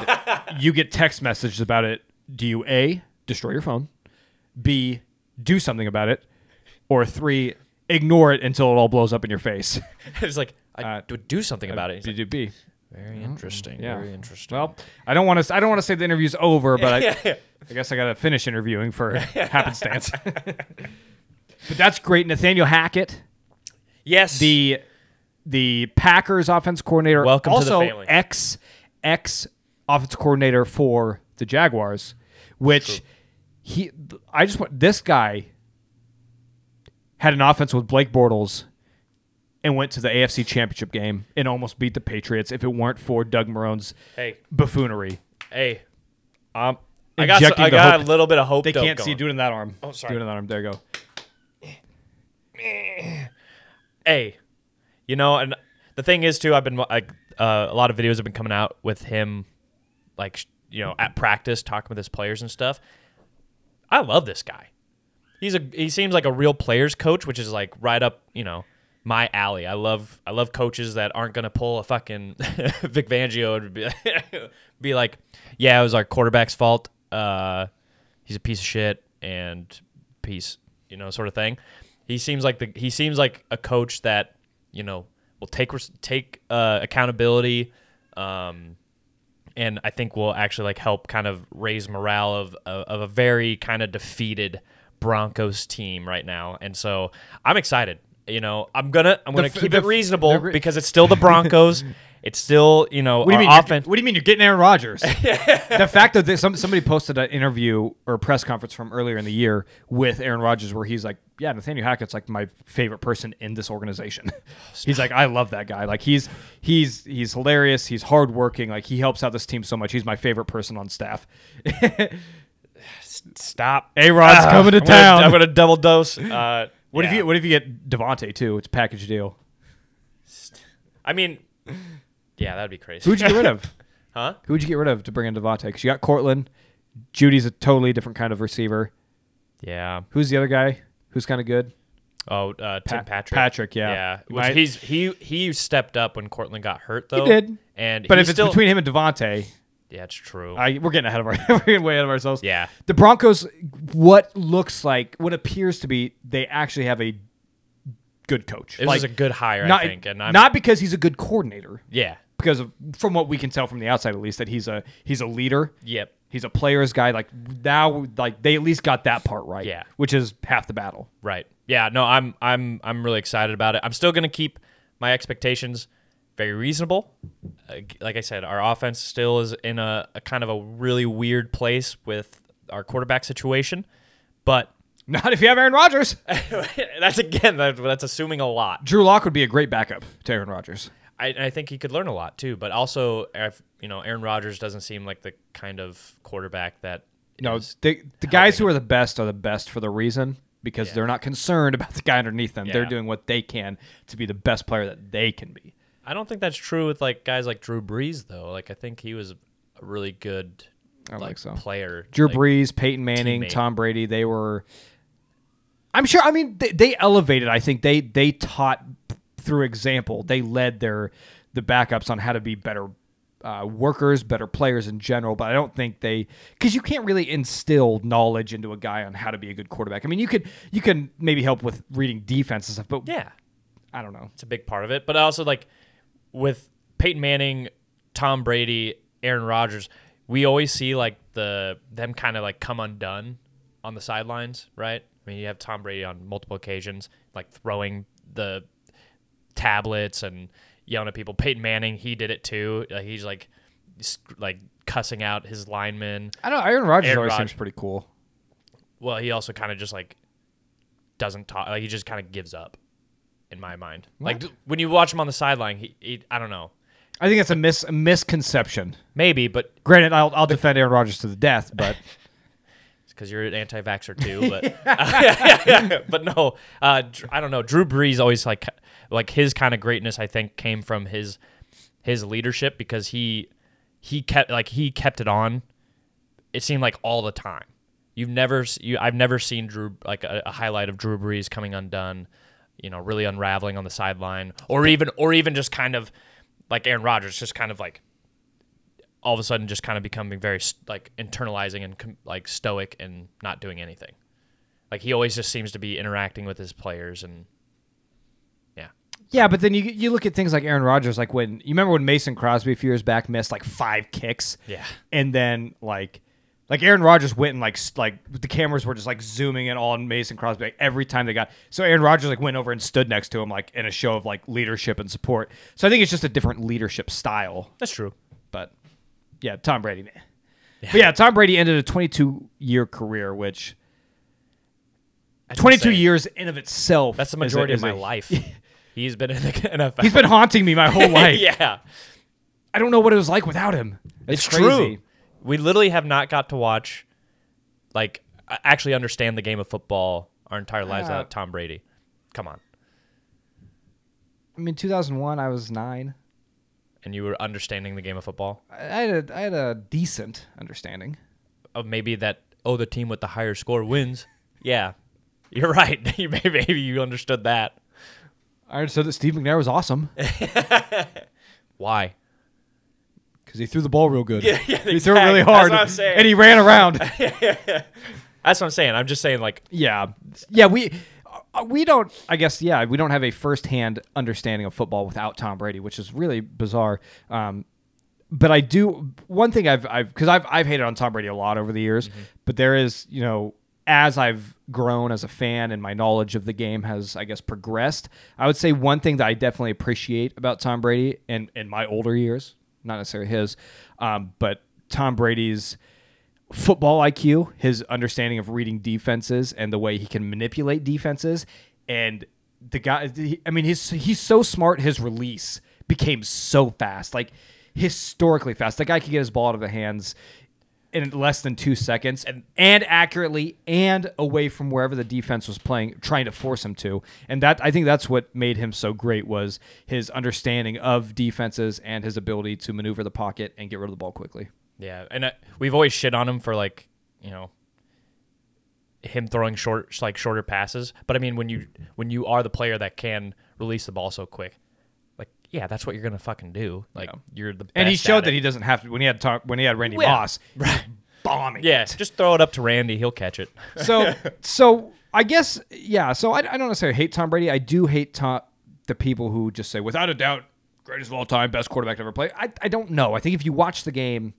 you get text messages about it. Do you A, destroy your phone, B, do something about it, or three? ignore it until it all blows up in your face. It's like, I uh, would do something about it. Like, be. Very interesting. Yeah. Very interesting. Well, I don't want to. I don't want to say the interview's over, but I, I guess I got to finish interviewing for happenstance. But that's great, Nathaniel Hackett. Yes. The the Packers offense coordinator, welcome also to the family. ex ex offense coordinator for the Jaguars, which True. he I just want this guy had an offense with Blake Bortles and went to the A F C Championship game and almost beat the Patriots if it weren't for Doug Marone's hey. buffoonery. Hey, um, I got, so, I got a little bit of hope. They can't going. see. Do it in that arm. Oh, sorry. Do it in that arm. There you go. Hey, you know, and the thing is, too, I've been like uh, a lot of videos have been coming out with him, like, you know, at practice talking with his players and stuff. I love this guy. He's a he seems like a real players coach, which is like right up, you know, my alley. I love I love coaches that aren't gonna pull a fucking Vic Fangio and be like, be like, yeah, it was our quarterback's fault. Uh, he's a piece of shit and peace, you know, sort of thing. He seems like the he seems like a coach that, you know, will take take uh, accountability, um, and I think will actually like help kind of raise morale of of, of a very kind of defeated Broncos team right now. And so I'm excited. You know, I'm gonna I'm gonna the, keep the, it reasonable re- because it's still the Broncos. It's still, you know, what do you mean, offense. What do you mean you're getting Aaron Rodgers? The fact that they, some, somebody posted an interview or a press conference from earlier in the year with Aaron Rodgers where he's like, yeah, Nathaniel Hackett's like my favorite person in this organization. He's like, I love that guy. Like he's he's he's hilarious. He's hardworking. Like he helps out this team so much. He's my favorite person on staff. Stop. A-Rod's uh, coming to I'm town. Gonna, I'm gonna double dose. Uh, What yeah. if you What if you get Devontae too? It's a package deal. I mean, yeah, that'd be crazy. Who'd you get rid of? Huh? Who'd you get rid of to bring in Devontae? Because you got Cortland. Judy's a totally different kind of receiver. Yeah. Who's the other guy? Who's kind of good? Oh, uh, Tim pa- Patrick. Patrick, yeah. Yeah. Which Might. he's he he stepped up when Cortland got hurt though. He did. And but if still... it's between him and Devontae. Yeah, it's true. I, we're getting ahead of our, we're getting way ahead of ourselves. Yeah, the Broncos. What looks like, what appears to be, they actually have a good coach. It like, was a good hire, not, I think, and I'm, not because he's a good coordinator. Yeah, because of, from what we can tell from the outside, at least, that he's a he's a leader. Yep, he's a player's guy. Like now, like they at least got that part right. Yeah, which is half the battle. Right. Yeah. No, I'm I'm I'm really excited about it. I'm still gonna keep my expectations very reasonable. Uh, like I said, our offense still is in a, a kind of a really weird place with our quarterback situation, but not if you have Aaron Rodgers. That's again, that, that's assuming a lot. Drew Lock would be a great backup to Aaron Rodgers. I, I think he could learn a lot too, but also, if, you know, Aaron Rodgers doesn't seem like the kind of quarterback that. No, the the guys who are the best are the best for the reason. Because yeah. they're not concerned about the guy underneath them. Yeah. They're doing what they can to be the best player that they can be. I don't think that's true with like guys like Drew Brees though. Like I think he was a really good I like so. player. Drew like, Brees, Peyton Manning, teammate. Tom Brady, they were I'm sure I mean they, they elevated, I think they they taught through example. They led their the backups on how to be better uh, workers, better players in general, but I don't think they cuz you can't really instill knowledge into a guy on how to be a good quarterback. I mean, you could you can maybe help with reading defense and stuff, but yeah. I don't know. It's a big part of it, but also like with Peyton Manning, Tom Brady, Aaron Rodgers, we always see like the them kind of like come undone on the sidelines, right? I mean, you have Tom Brady on multiple occasions, like throwing the tablets and yelling at people. Peyton Manning, he did it too. Like, he's like like cussing out his linemen. I don't. Aaron Rodgers Aaron always Rod- seems pretty cool. Well, he also kind of just like doesn't talk. Like he just kind of gives up. In my mind, what? Like when you watch him on the sideline, he, he I don't know. I think it's a mis a misconception, maybe. But granted, I'll I'll defend Aaron Rodgers to the death, but it's because you're an anti-vaxxer too. But uh, but no, uh, I don't know. Drew Brees always like like his kind of greatness. I think came from his his leadership because he he kept like he kept it on. It seemed like all the time. You've never you I've never seen Drew like a, a highlight of Drew Brees coming undone. You know, really unraveling on the sideline, or even, or even just kind of like Aaron Rodgers, just kind of like all of a sudden, just kind of becoming very like internalizing and com- like stoic and not doing anything. Like he always just seems to be interacting with his players and Yeah, but then you you look at things like Aaron Rodgers, like when you remember when Mason Crosby a few years back missed like five kicks. Yeah, and then like like Aaron Rodgers went and like like the cameras were just like zooming in on Mason Crosby like, every time they got. So Aaron Rodgers like went over and stood next to him like in a show of like leadership and support. So I think it's just a different leadership style. That's true. But yeah, Tom Brady. Yeah. But yeah, Tom Brady ended a twenty-two year career, which That's twenty-two insane. Years in of itself. That's the majority is a, is of my a, life. He's been in the N F L. He's been haunting me my whole life. Yeah. I don't know what it was like without him. It's, it's crazy. True. We literally have not got to watch, like, actually understand the game of football our entire lives without uh, Tom Brady. Come on. I mean, two thousand one, I was nine. And you were understanding the game of football? I had a, I had a decent understanding. Of maybe that, oh, the team with the higher score wins. Yeah. You're right. Maybe you understood that. I understood that Steve McNair was awesome. Why? Because he threw the ball real good. Yeah, yeah, he exactly. threw it really hard. That's what I'm saying. And he ran around. That's what I'm saying. I'm just saying, like, yeah, yeah. We we don't. I guess yeah. We don't have a firsthand understanding of football without Tom Brady, which is really bizarre. Um, but I do one thing. I've I've because I've I've hated on Tom Brady a lot over the years. Mm-hmm. But there is, you know. As I've grown as a fan and my knowledge of the game has, I guess, progressed, I would say one thing that I definitely appreciate about Tom Brady in, in my older years, not necessarily his, um, but Tom Brady's football I Q, his understanding of reading defenses and the way he can manipulate defenses. And the guy, I mean, he's, he's so smart, his release became so fast, like historically fast. The guy could get his ball out of the hands in less than two seconds and, and accurately and away from wherever the defense was playing, trying to force him to. And that I think that's what made him so great was his understanding of defenses and his ability to maneuver the pocket and get rid of the ball quickly. Yeah, and uh, we've always shit on him for, like, you know, him throwing short like shorter passes. But, I mean, when you when you are the player that can release the ball so quick, yeah, that's what you're gonna fucking do. Like yeah. you're the best and he showed at that it. He doesn't have to. When he had talk, when he had Randy yeah. Moss, right. bombing. Yeah, it. Just throw it up to Randy, he'll catch it. So, so I guess yeah. So I, I don't necessarily hate Tom Brady. I do hate Tom, the people who just say without a doubt greatest of all time, best quarterback to ever play. I I don't know. I think if you watch the game,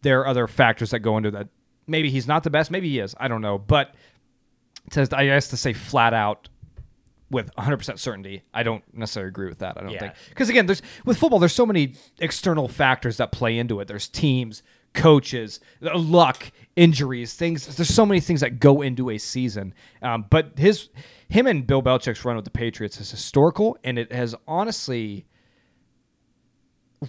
there are other factors that go into that. Maybe he's not the best. Maybe he is. I don't know. But to, I guess to say flat out. With one hundred percent certainty, I don't necessarily agree with that. I don't yeah. think because again, there's with football, there's so many external factors that play into it. There's teams, coaches, luck, injuries, things. There's so many things that go into a season. Um, but his, him and Bill Belichick's run with the Patriots is historical, and it has honestly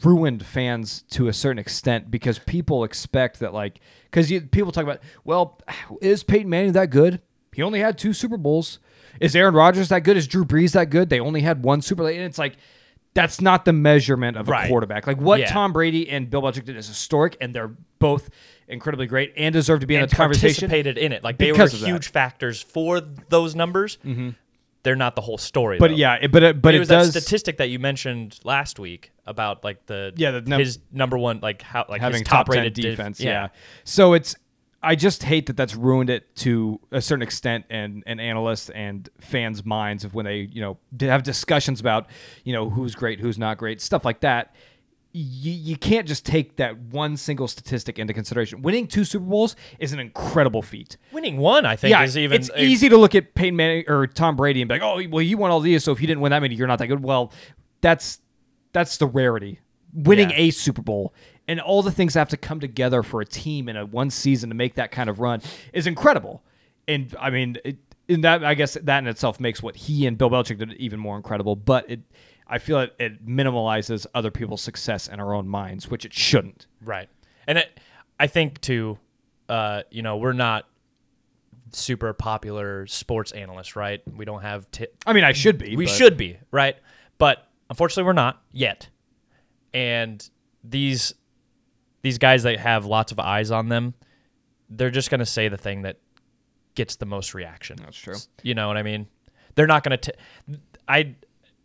ruined fans to a certain extent because people expect that, like, because people talk about, well, is Peyton Manning that good? He only had two Super Bowls. Is Aaron Rodgers that good? Is Drew Brees that good? They only had one Super Bowl. And it's like, that's not the measurement of a right. quarterback. Like what yeah. Tom Brady and Bill Belichick did is historic, and they're both incredibly great and deserve to be and in the conversation. Participated in it. Like they were huge that. Factors for those numbers. Mm-hmm. They're not the whole story. But though. Yeah, it, but it, but it, it was does, that statistic that you mentioned last week about like the, yeah, the num- his number one, like how, like having his top, top rated defense. Div- yeah. yeah. So it's, I just hate that that's ruined it to a certain extent and, and analysts and fans' minds of when they, you know, have discussions about, you know, who's great, who's not great, stuff like that. You, you can't just take that one single statistic into consideration. Winning two Super Bowls is an incredible feat. Winning one, I think, yeah, is even... It's a- easy to look at Peyton Manning or Tom Brady and be like, oh, well, you won all these, so if you didn't win that many, you're not that good. Well, that's that's the rarity. Winning yeah. a Super Bowl and all the things that have to come together for a team in a one season to make that kind of run is incredible. And I mean, it, in that, I guess that in itself makes what he and Bill Belichick did even more incredible, but it, I feel it, it minimalizes other people's success in our own minds, which it shouldn't. Right. And it, I think too, uh, you know, we're not super popular sports analysts, right? We don't have, t- I mean, I should be, we but. should be right. But unfortunately we're not yet. And these, these guys that have lots of eyes on them, they're just going to say the thing that gets the most reaction. That's true. You know what I mean? They're not going to... I.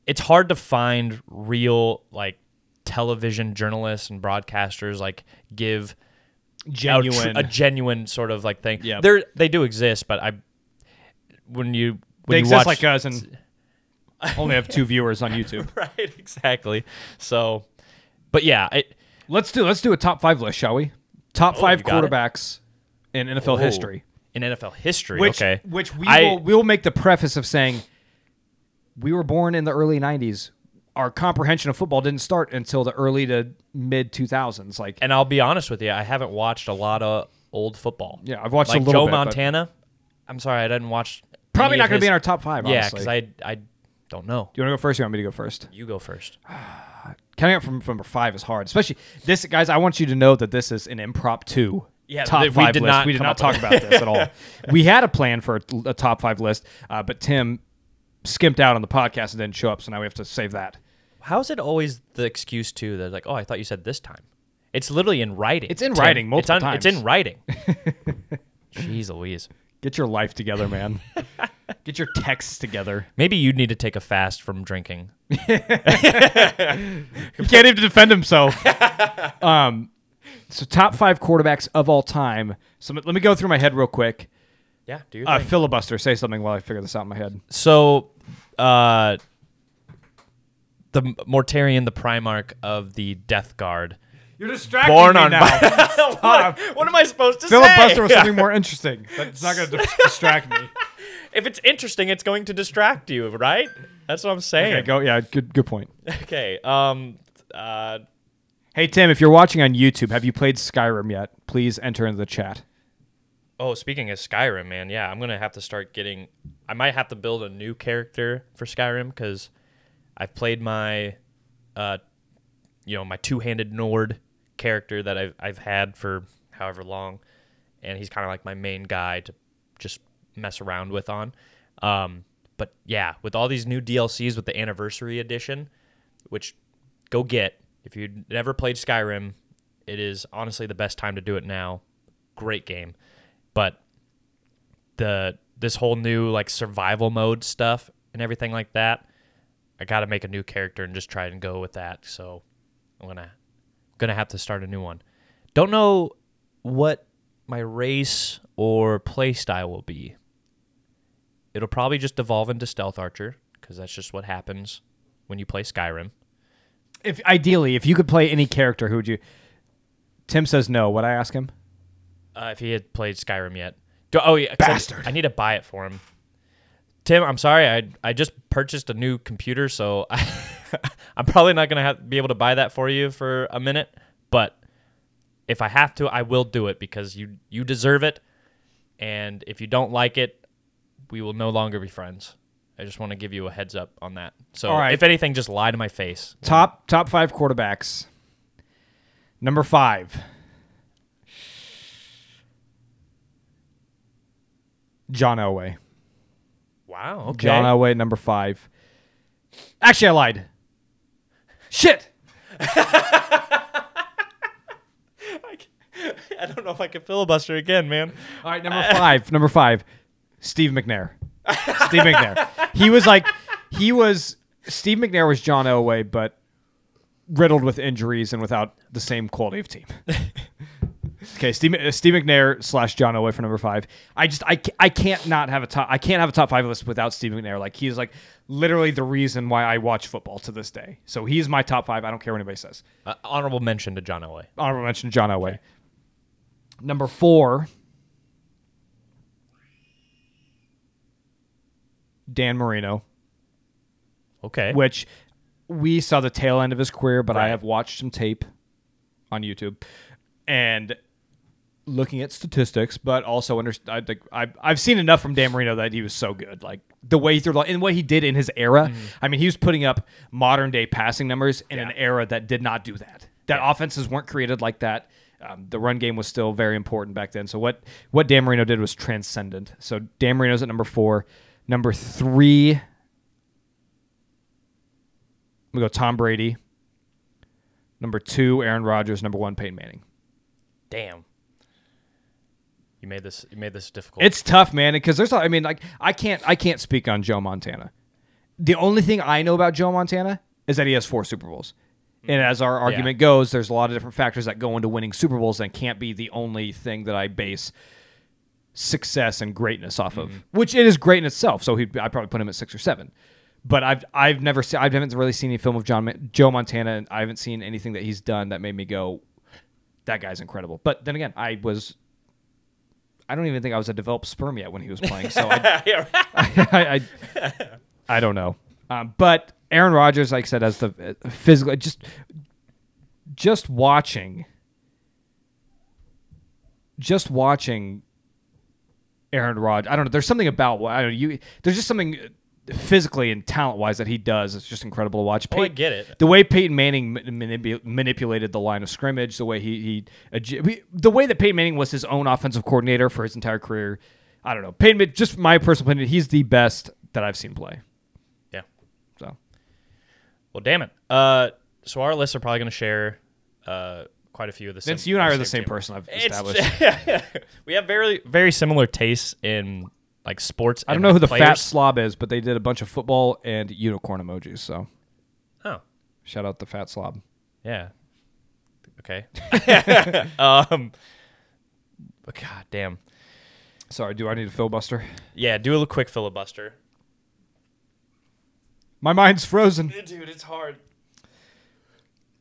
It's hard to find real like television journalists and broadcasters like give genuine a, a genuine sort of like thing. Yeah, they do exist, but I when you when they you exist watch, like us and only have two viewers on YouTube. Right, exactly. So, but yeah, it, let's do let's do a top five list, shall we? Top oh, five quarterbacks in N F L Ooh. history. In N F L history, which, okay. Which we I, will we will make the preface of saying we were born in the early nineties. Our comprehension of football didn't start until the early to mid two thousands. Like, and I'll be honest with you, I haven't watched a lot of old football. Yeah, I've watched like a little Joe bit. Joe Montana. But... I'm sorry, I didn't watch. Probably not going to be in our top five. Honestly. Yeah, because I I don't know. Do you want to go first? Or you want me to go first? You go first. Counting up from, from number five is hard, especially this, guys. I want you to know that this is an impromptu. Yeah, top five we did list. Not we did not talk about this at all. We had a plan for a, a top five list, uh, but Tim skimped out on the podcast and didn't show up, so now we have to save that. How is it always the excuse, too, that like, oh, I thought you said this time? It's literally in writing. It's in Tim. writing multiple it's on, times. It's in writing. Jeez Louise. Get your life together, man. Get your texts together. Maybe you'd need to take a fast from drinking. He can't even defend himself. Um... So top five quarterbacks of all time. So let me go through my head real quick. Yeah, do your uh, thing. Filibuster, say something while I figure this out in my head. So uh, the Mortarian, the Primarch of the Death Guard. You're distracting Born me on now. What, what am I supposed to Filibuster say? Filibuster was something more interesting. That's not going to distract me. If it's interesting, it's going to distract you, right? That's what I'm saying. Okay, go. Yeah, good, good point. Okay. Um. Uh. Hey, Tim, if you're watching on YouTube, have you played Skyrim yet? Please enter into the chat. Oh, speaking of Skyrim, man, yeah, I'm going to have to start getting... I might have to build a new character for Skyrim because I've played my uh, you know, my two-handed Nord character that I've, I've had for however long, and he's kind of like my main guy to just mess around with on. Um, but yeah, with all these new D L Cs with the Anniversary Edition, which go get... If you've never played Skyrim, it is honestly the best time to do it now. Great game. But the this whole new like survival mode stuff and everything like that, I got to make a new character and just try and go with that. So I'm going to gonna have to start a new one. Don't know what my race or play style will be. It'll probably just evolve into Stealth Archer because that's just what happens when you play Skyrim. If ideally, if you could play any character, who would you? Tim says no. Would I ask him? Uh, if he had played Skyrim yet? Do, oh yeah, bastard! I, I need to buy it for him. Tim, I'm sorry. I I just purchased a new computer, so I, I'm probably not gonna have, be able to buy that for you for a minute. But if I have to, I will do it because you you deserve it. And if you don't like it, we will no longer be friends. I just want to give you a heads up on that. So, right. If anything, just lie to my face. Top top five quarterbacks. Number five. John Elway. Wow, okay. John Elway, number five. Actually, I lied. Shit! I don't know if I can filibuster again, man. All right, number five. Number five, Steve McNair. Steve McNair. He was like, he was, Steve McNair was John Elway, but riddled with injuries and without the same quality of team. Okay, Steve, Steve McNair slash John Elway for number five. I just, I, I can't not have a top, I can't have a top five list without Steve McNair. Like, he's like literally the reason why I watch football to this day. So he's my top five. I don't care what anybody says. Uh, honorable mention to John Elway. Honorable mention to John Elway. Okay. Number four. Dan Marino. Okay. Which we saw the tail end of his career, but right. I have watched some tape on YouTube and looking at statistics, but also understand. I've I've seen enough from Dan Marino that he was so good. Like the way he threw, and what he did in his era. Mm-hmm. I mean, he was putting up modern day passing numbers in yeah. an era that did not do that. That yeah. offenses weren't created like that. Um, the run game was still very important back then. So what what Dan Marino did was transcendent. So Dan Marino's at number four. Number three, we go Tom Brady. Number two, Aaron Rodgers. Number one, Peyton Manning. Damn, you made this. You made this difficult. It's tough, man, because there's. I mean, like I can't. I can't speak on Joe Montana. The only thing I know about Joe Montana is that he has four Super Bowls, mm-hmm. and as our argument yeah. goes, there's a lot of different factors that go into winning Super Bowls, and can't be the only thing that I base success and greatness off of, mm-hmm. which it is great in itself. So he, I probably put him at six or seven, But I've I've never seen I haven't really seen any film of John Joe Montana, and I haven't seen anything that he's done that made me go, that guy's incredible. But then again, I was I don't even think I was a developed sperm yet when he was playing, so I yeah, right. I, I, I, I don't know. Um, but Aaron Rodgers, like I said, as the uh, physical, just just watching, just watching Aaron Rodgers. I don't know. There's something about I don't know, you. There's just something. Physically and talent-wise that he does, it's just incredible to watch. Oh, Pey- I get it. The way Peyton Manning manip- manipulated the line of scrimmage, the way he, he – the way that Peyton Manning was his own offensive coordinator for his entire career. I don't know. Peyton, just my personal opinion, he's the best that I've seen play. Yeah. So. Well, damn it. Uh, so our lists are probably going to share uh, quite a few of the same. Vince, you and I are the same, same person, I've established. We have very, very similar tastes in – like sports. I don't know who the players. Fat slob is, but they did a bunch of football and unicorn emojis. So, oh, shout out the fat slob. Yeah. Okay. um. But god damn. Sorry. Do I need a filibuster? Yeah. Do a little quick filibuster. My mind's frozen, dude. It's hard.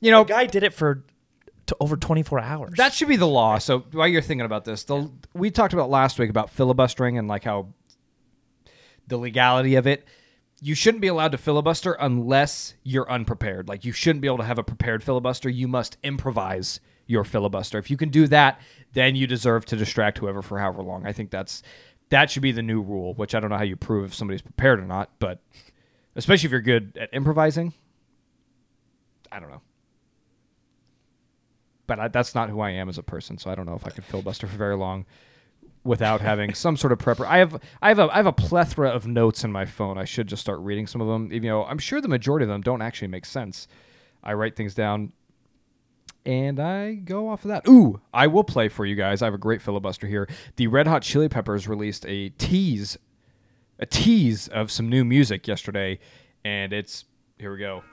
You know, the guy did it for to over twenty-four hours. That should be the law. So while you're thinking about this, the, yeah. we talked about last week about filibustering and like how the legality of it. You shouldn't be allowed to filibuster unless you're unprepared. Like you shouldn't be able to have a prepared filibuster. You must improvise your filibuster. If you can do that, then you deserve to distract whoever for however long. I think that's that should be the new rule, which I don't know how you prove if somebody's prepared or not, but especially if you're good at improvising. I don't know. But I, that's not who I am as a person, so I don't know if I could filibuster for very long without having some sort of prep. I have, I have, a, I have a plethora of notes in my phone. I should just start reading some of them. You know, I'm sure the majority of them don't actually make sense. I write things down, and I go off of that. Ooh, I will play for you guys. I have a great filibuster here. The Red Hot Chili Peppers released a tease, a tease of some new music yesterday, and it's here we go.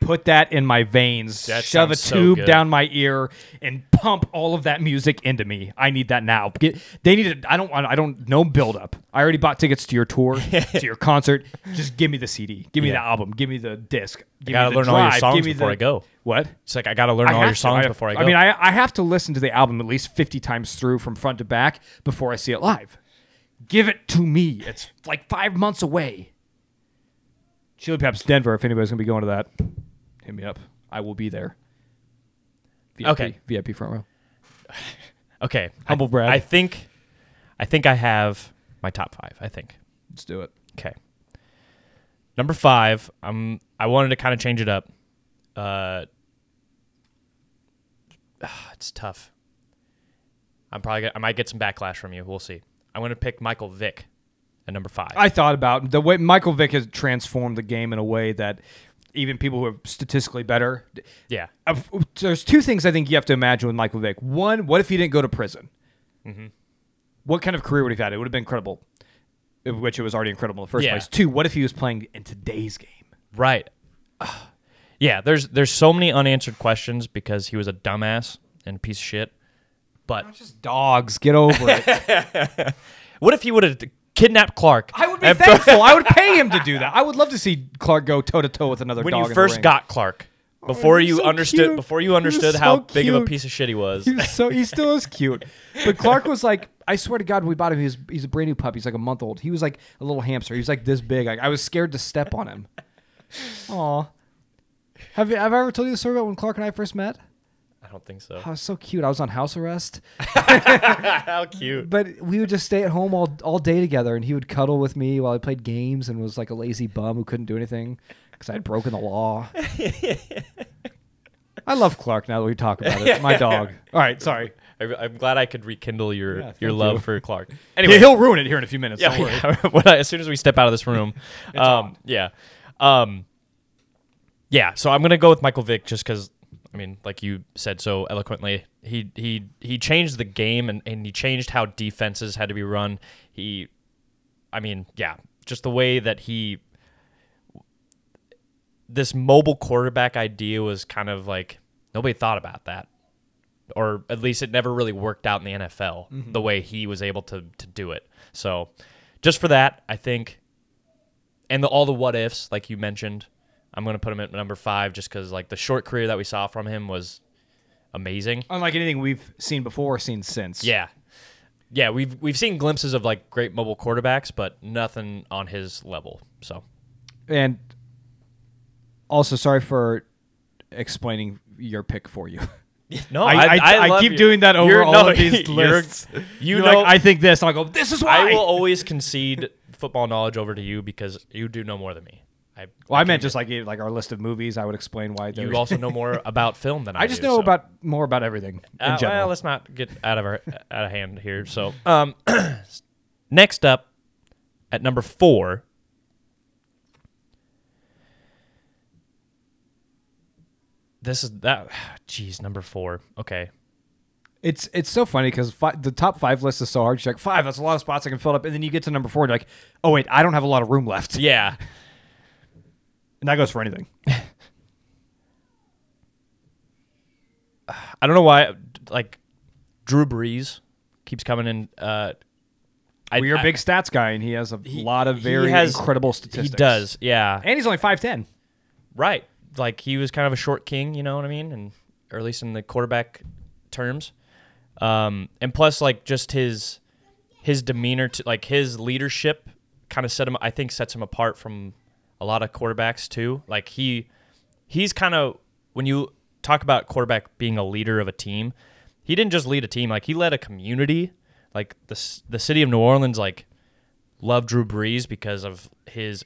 Put that in my veins, that shove a tube so down my ear, and pump all of that music into me. I need that now. Get, they need it. I don't want. I don't. No build up. I already bought tickets to your tour, to your concert. Just give me the C D. Give me yeah. the album. Give me the disc. Give I gotta me the learn drive. all your songs before the, I go. What? It's like I gotta learn I all your songs to, I, before I go. I mean, I, I have to listen to the album at least fifty times through from front to back before I see it live. Give it to me. It's like five months away. Chili Peppers, Denver. If anybody's gonna be going to that. Hit me up. I will be there. V I P, okay. V I P front row. Okay. Humble brag. I think I think I have my top five, I think. Let's do it. Okay. Number five, um, I wanted to kind of change it up. Uh, it's tough. I'm probably gonna, I might get some backlash from you. We'll see. I'm going to pick Michael Vick at number five. I thought about the way Michael Vick has transformed the game in a way that even people who are statistically better. Yeah. There's two things I think you have to imagine with Michael Vick. One, what if he didn't go to prison? Mm-hmm. What kind of career would he have had? It would have been incredible, which it was already incredible in the first yeah. place. Two, what if he was playing in today's game? Right. Yeah, there's there's so many unanswered questions because he was a dumbass and a piece of shit. But not just dogs. Get over it. What if he would have kidnapped Clark? I would be and thankful. I would pay him to do that. I would love to see Clark go toe to toe with another when dog. When you first in the ring. got Clark, before oh, you so understood, cute. before you understood how so big of a piece of shit he was. He was so he still is cute, but Clark was like, I swear to God, we bought him. He's he's a brand new pup. He's like a month old. He was like a little hamster. He was like this big. Like, I was scared to step on him. Aw, have you, have I ever told you the story about when Clark and I first met? I don't think so. I was so cute. I was on house arrest. How cute. But we would just stay at home all all day together, and he would cuddle with me while I played games and was like a lazy bum who couldn't do anything because I had broken the law. I love Clark now that we talk about it. My dog. All right, sorry. I, I'm glad I could rekindle your, yeah, your love you. for Clark. Anyway, yeah, he'll ruin it here in a few minutes. Yeah, don't worry. As soon as we step out of this room. um, yeah. Um, yeah, so I'm going to go with Michael Vick just because, I mean, like you said so eloquently, he he he changed the game and, and he changed how defenses had to be run. He, I mean, yeah, just the way that he, this mobile quarterback idea was kind of like, nobody thought about that. Or at least it never really worked out in the N F L, mm-hmm. the way he was able to to do it. So just for that, I think, and the, all the what-ifs, like you mentioned, I'm going to put him at number five just because like the short career that we saw from him was amazing. Unlike anything we've seen before or seen since. Yeah. Yeah, we've we've seen glimpses of like great mobile quarterbacks, but nothing on his level. So, and also sorry for explaining your pick for you. No, I I, I, I keep you. doing that over you're, all no, of these lists. You know, like, I think this. I'll go. This is why I will always concede football knowledge over to you because you do know more than me. I well, I, I meant just like like our list of movies. I would explain why you also know more about film than I do. I just do, know so. about more about everything. In uh, general. Well, let's not get out of our out of hand here. So, um, next up at number four, this is that. Geez, number four. Okay, it's it's so funny because fi- the top five list is so hard. You're like five. That's a lot of spots I can fill up, and then you get to number four. And you're like, oh wait, I don't have a lot of room left. Yeah. And that goes for anything. I don't know why, like, Drew Brees keeps coming in. Uh, I, well, you're I, a big stats guy, and he has a he, lot of very has, incredible statistics. He does, yeah. And he's only five ten. Right. Like, he was kind of a short king, you know what I mean? And, or at least in the quarterback terms. Um, and plus, like, just his his demeanor, to, like, his leadership kind of set him, I think, sets him apart from a lot of quarterbacks too. Like he, he's kind of, when you talk about quarterback being a leader of a team, he didn't just lead a team. Like he led a community. Like the the city of New Orleans, like loved Drew Brees because of his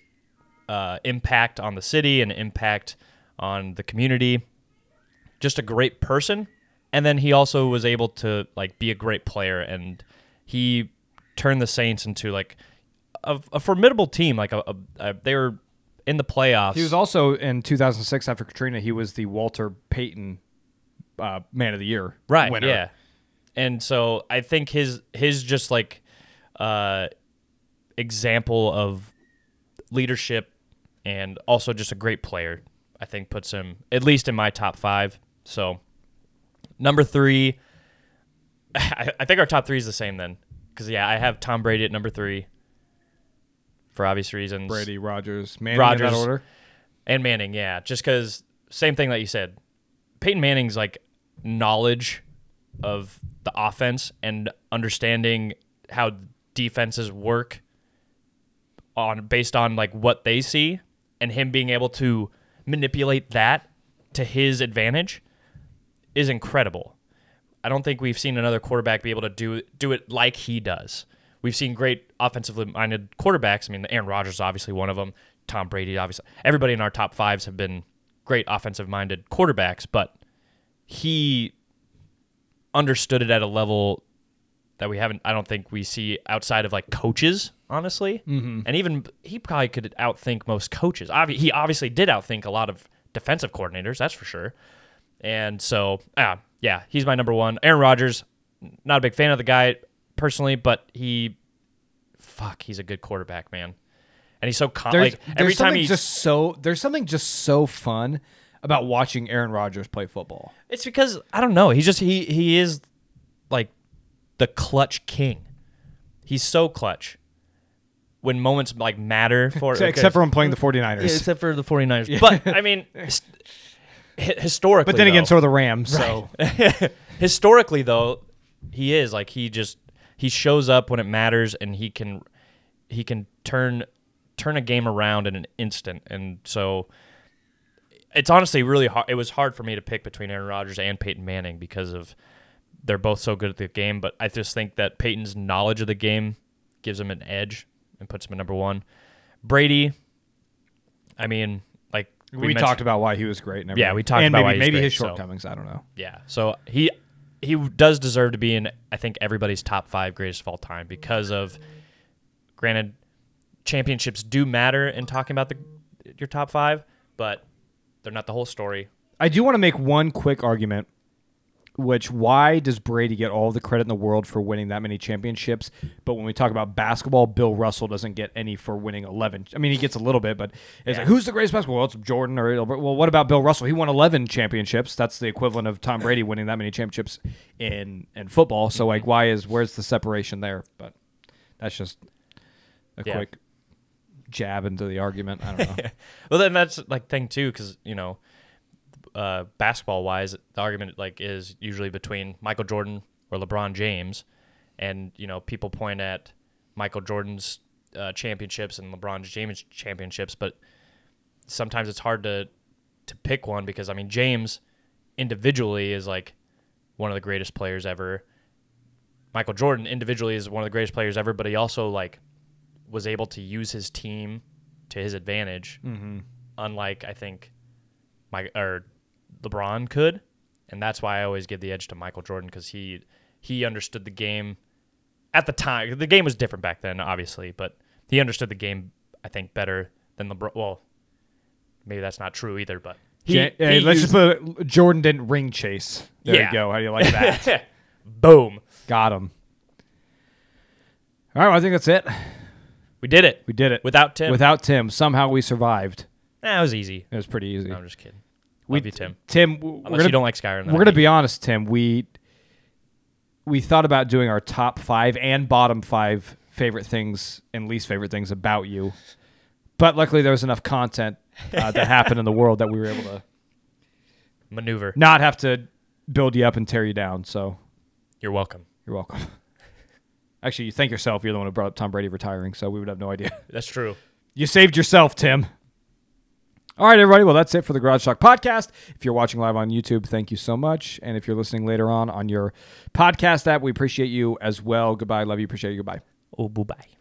uh, impact on the city and impact on the community. Just a great person. And then he also was able to like be a great player, and he turned the Saints into like a, a formidable team. Like a, a, a they were. In the playoffs. He was also, in two thousand six, after Katrina, he was the Walter Payton uh, Man of the Year right, winner. Yeah. And so I think his his just like uh, example of leadership and also just a great player, I think puts him at least in my top five. So number three, I, I think our top three is the same then. Because, yeah, I have Tom Brady at number three. For obvious reasons. Brady, Rodgers, Manning Rodgers, in that order. And Manning, yeah. Just because, same thing that you said. Peyton Manning's, like, knowledge of the offense and understanding how defenses work on based on, like, what they see and him being able to manipulate that to his advantage is incredible. I don't think we've seen another quarterback be able to do do it like he does. We've seen great offensively-minded quarterbacks. I mean, Aaron Rodgers is obviously one of them. Tom Brady, obviously. Everybody in our top fives have been great offensive-minded quarterbacks, but he understood it at a level that we haven't, I don't think we see outside of, like, coaches, honestly. Mm-hmm. And even he probably could outthink most coaches. He obviously did outthink a lot of defensive coordinators, that's for sure. And so, uh, yeah, he's my number one. Aaron Rodgers, not a big fan of the guy personally, but he, fuck, he's a good quarterback, man, and he's so con- there's, like every there's time he's just so there's something just so fun about watching Aaron Rodgers play football. It's because I don't know, he's just he he is like the clutch king. He's so clutch when moments like matter for except, except for him playing the 49ers, yeah, except for the 49ers. Yeah. But I mean, historically, but then again, though, so are the Rams. So historically, though, he is like he just. He shows up when it matters, and he can he can turn turn a game around in an instant. And so it's honestly really hard. It was hard for me to pick between Aaron Rodgers and Peyton Manning because of they're both so good at the game. But I just think that Peyton's knowledge of the game gives him an edge and puts him at number one. Brady, I mean, like we, we talked about why he was great. And everything. Yeah, we talked and about maybe, why he was maybe great, his shortcomings. So. I don't know. Yeah, so he. He does deserve to be in, I think, everybody's top five greatest of all time because of, granted, championships do matter in talking about the your top five, but they're not the whole story. I do want to make one quick argument which why does Brady get all the credit in the world for winning that many championships? But when we talk about basketball, Bill Russell doesn't get any for winning eleven. I mean, he gets a little bit, but it's yeah. like, who's the greatest basketball? Well, it's Jordan or Albert. Well, what about Bill Russell? He won eleven championships. That's the equivalent of Tom Brady winning that many championships in, in football. So, mm-hmm. like, why is, where's the separation there? But that's just a yeah. quick jab into the argument. I don't know. Well, then that's, like, thing, too, because, you know, Uh, basketball-wise, the argument like is usually between Michael Jordan or LeBron James, and you know people point at Michael Jordan's uh, championships and LeBron James' championships, but sometimes it's hard to to pick one because I mean James individually is like one of the greatest players ever. Michael Jordan individually is one of the greatest players ever, but he also like was able to use his team to his advantage, mm-hmm. unlike I think my or. LeBron could, and that's why I always give the edge to Michael Jordan because he he understood the game at the time. The game was different back then, obviously, but he understood the game, I think, better than LeBron. Well, maybe that's not true either, but... He, yeah, he hey, let's just put Jordan didn't ring chase. There yeah. you go. How do you like that? Boom. Got him. All right, well, I think that's it. We did it. We did it. Without Tim. Without Tim. Somehow we survived. That was easy. It was pretty easy. No, I'm just kidding. We, Love you, Tim. Tim, unless gonna, you don't like Skyrim, we're gonna be honest, Tim. We we thought about doing our top five and bottom five favorite things and least favorite things about you, but luckily there was enough content uh, that happened in the world that we were able to maneuver, not have to build you up and tear you down. So you're welcome. You're welcome. Actually, you thank yourself. You're the one who brought up Tom Brady retiring, so we would have no idea. That's true. You saved yourself, Tim. All right, everybody. Well, that's it for the Garage Talk podcast. If you're watching live on YouTube, thank you so much. And if you're listening later on on your podcast app, we appreciate you as well. Goodbye. Love you. Appreciate you. Goodbye. Oh, bye-bye.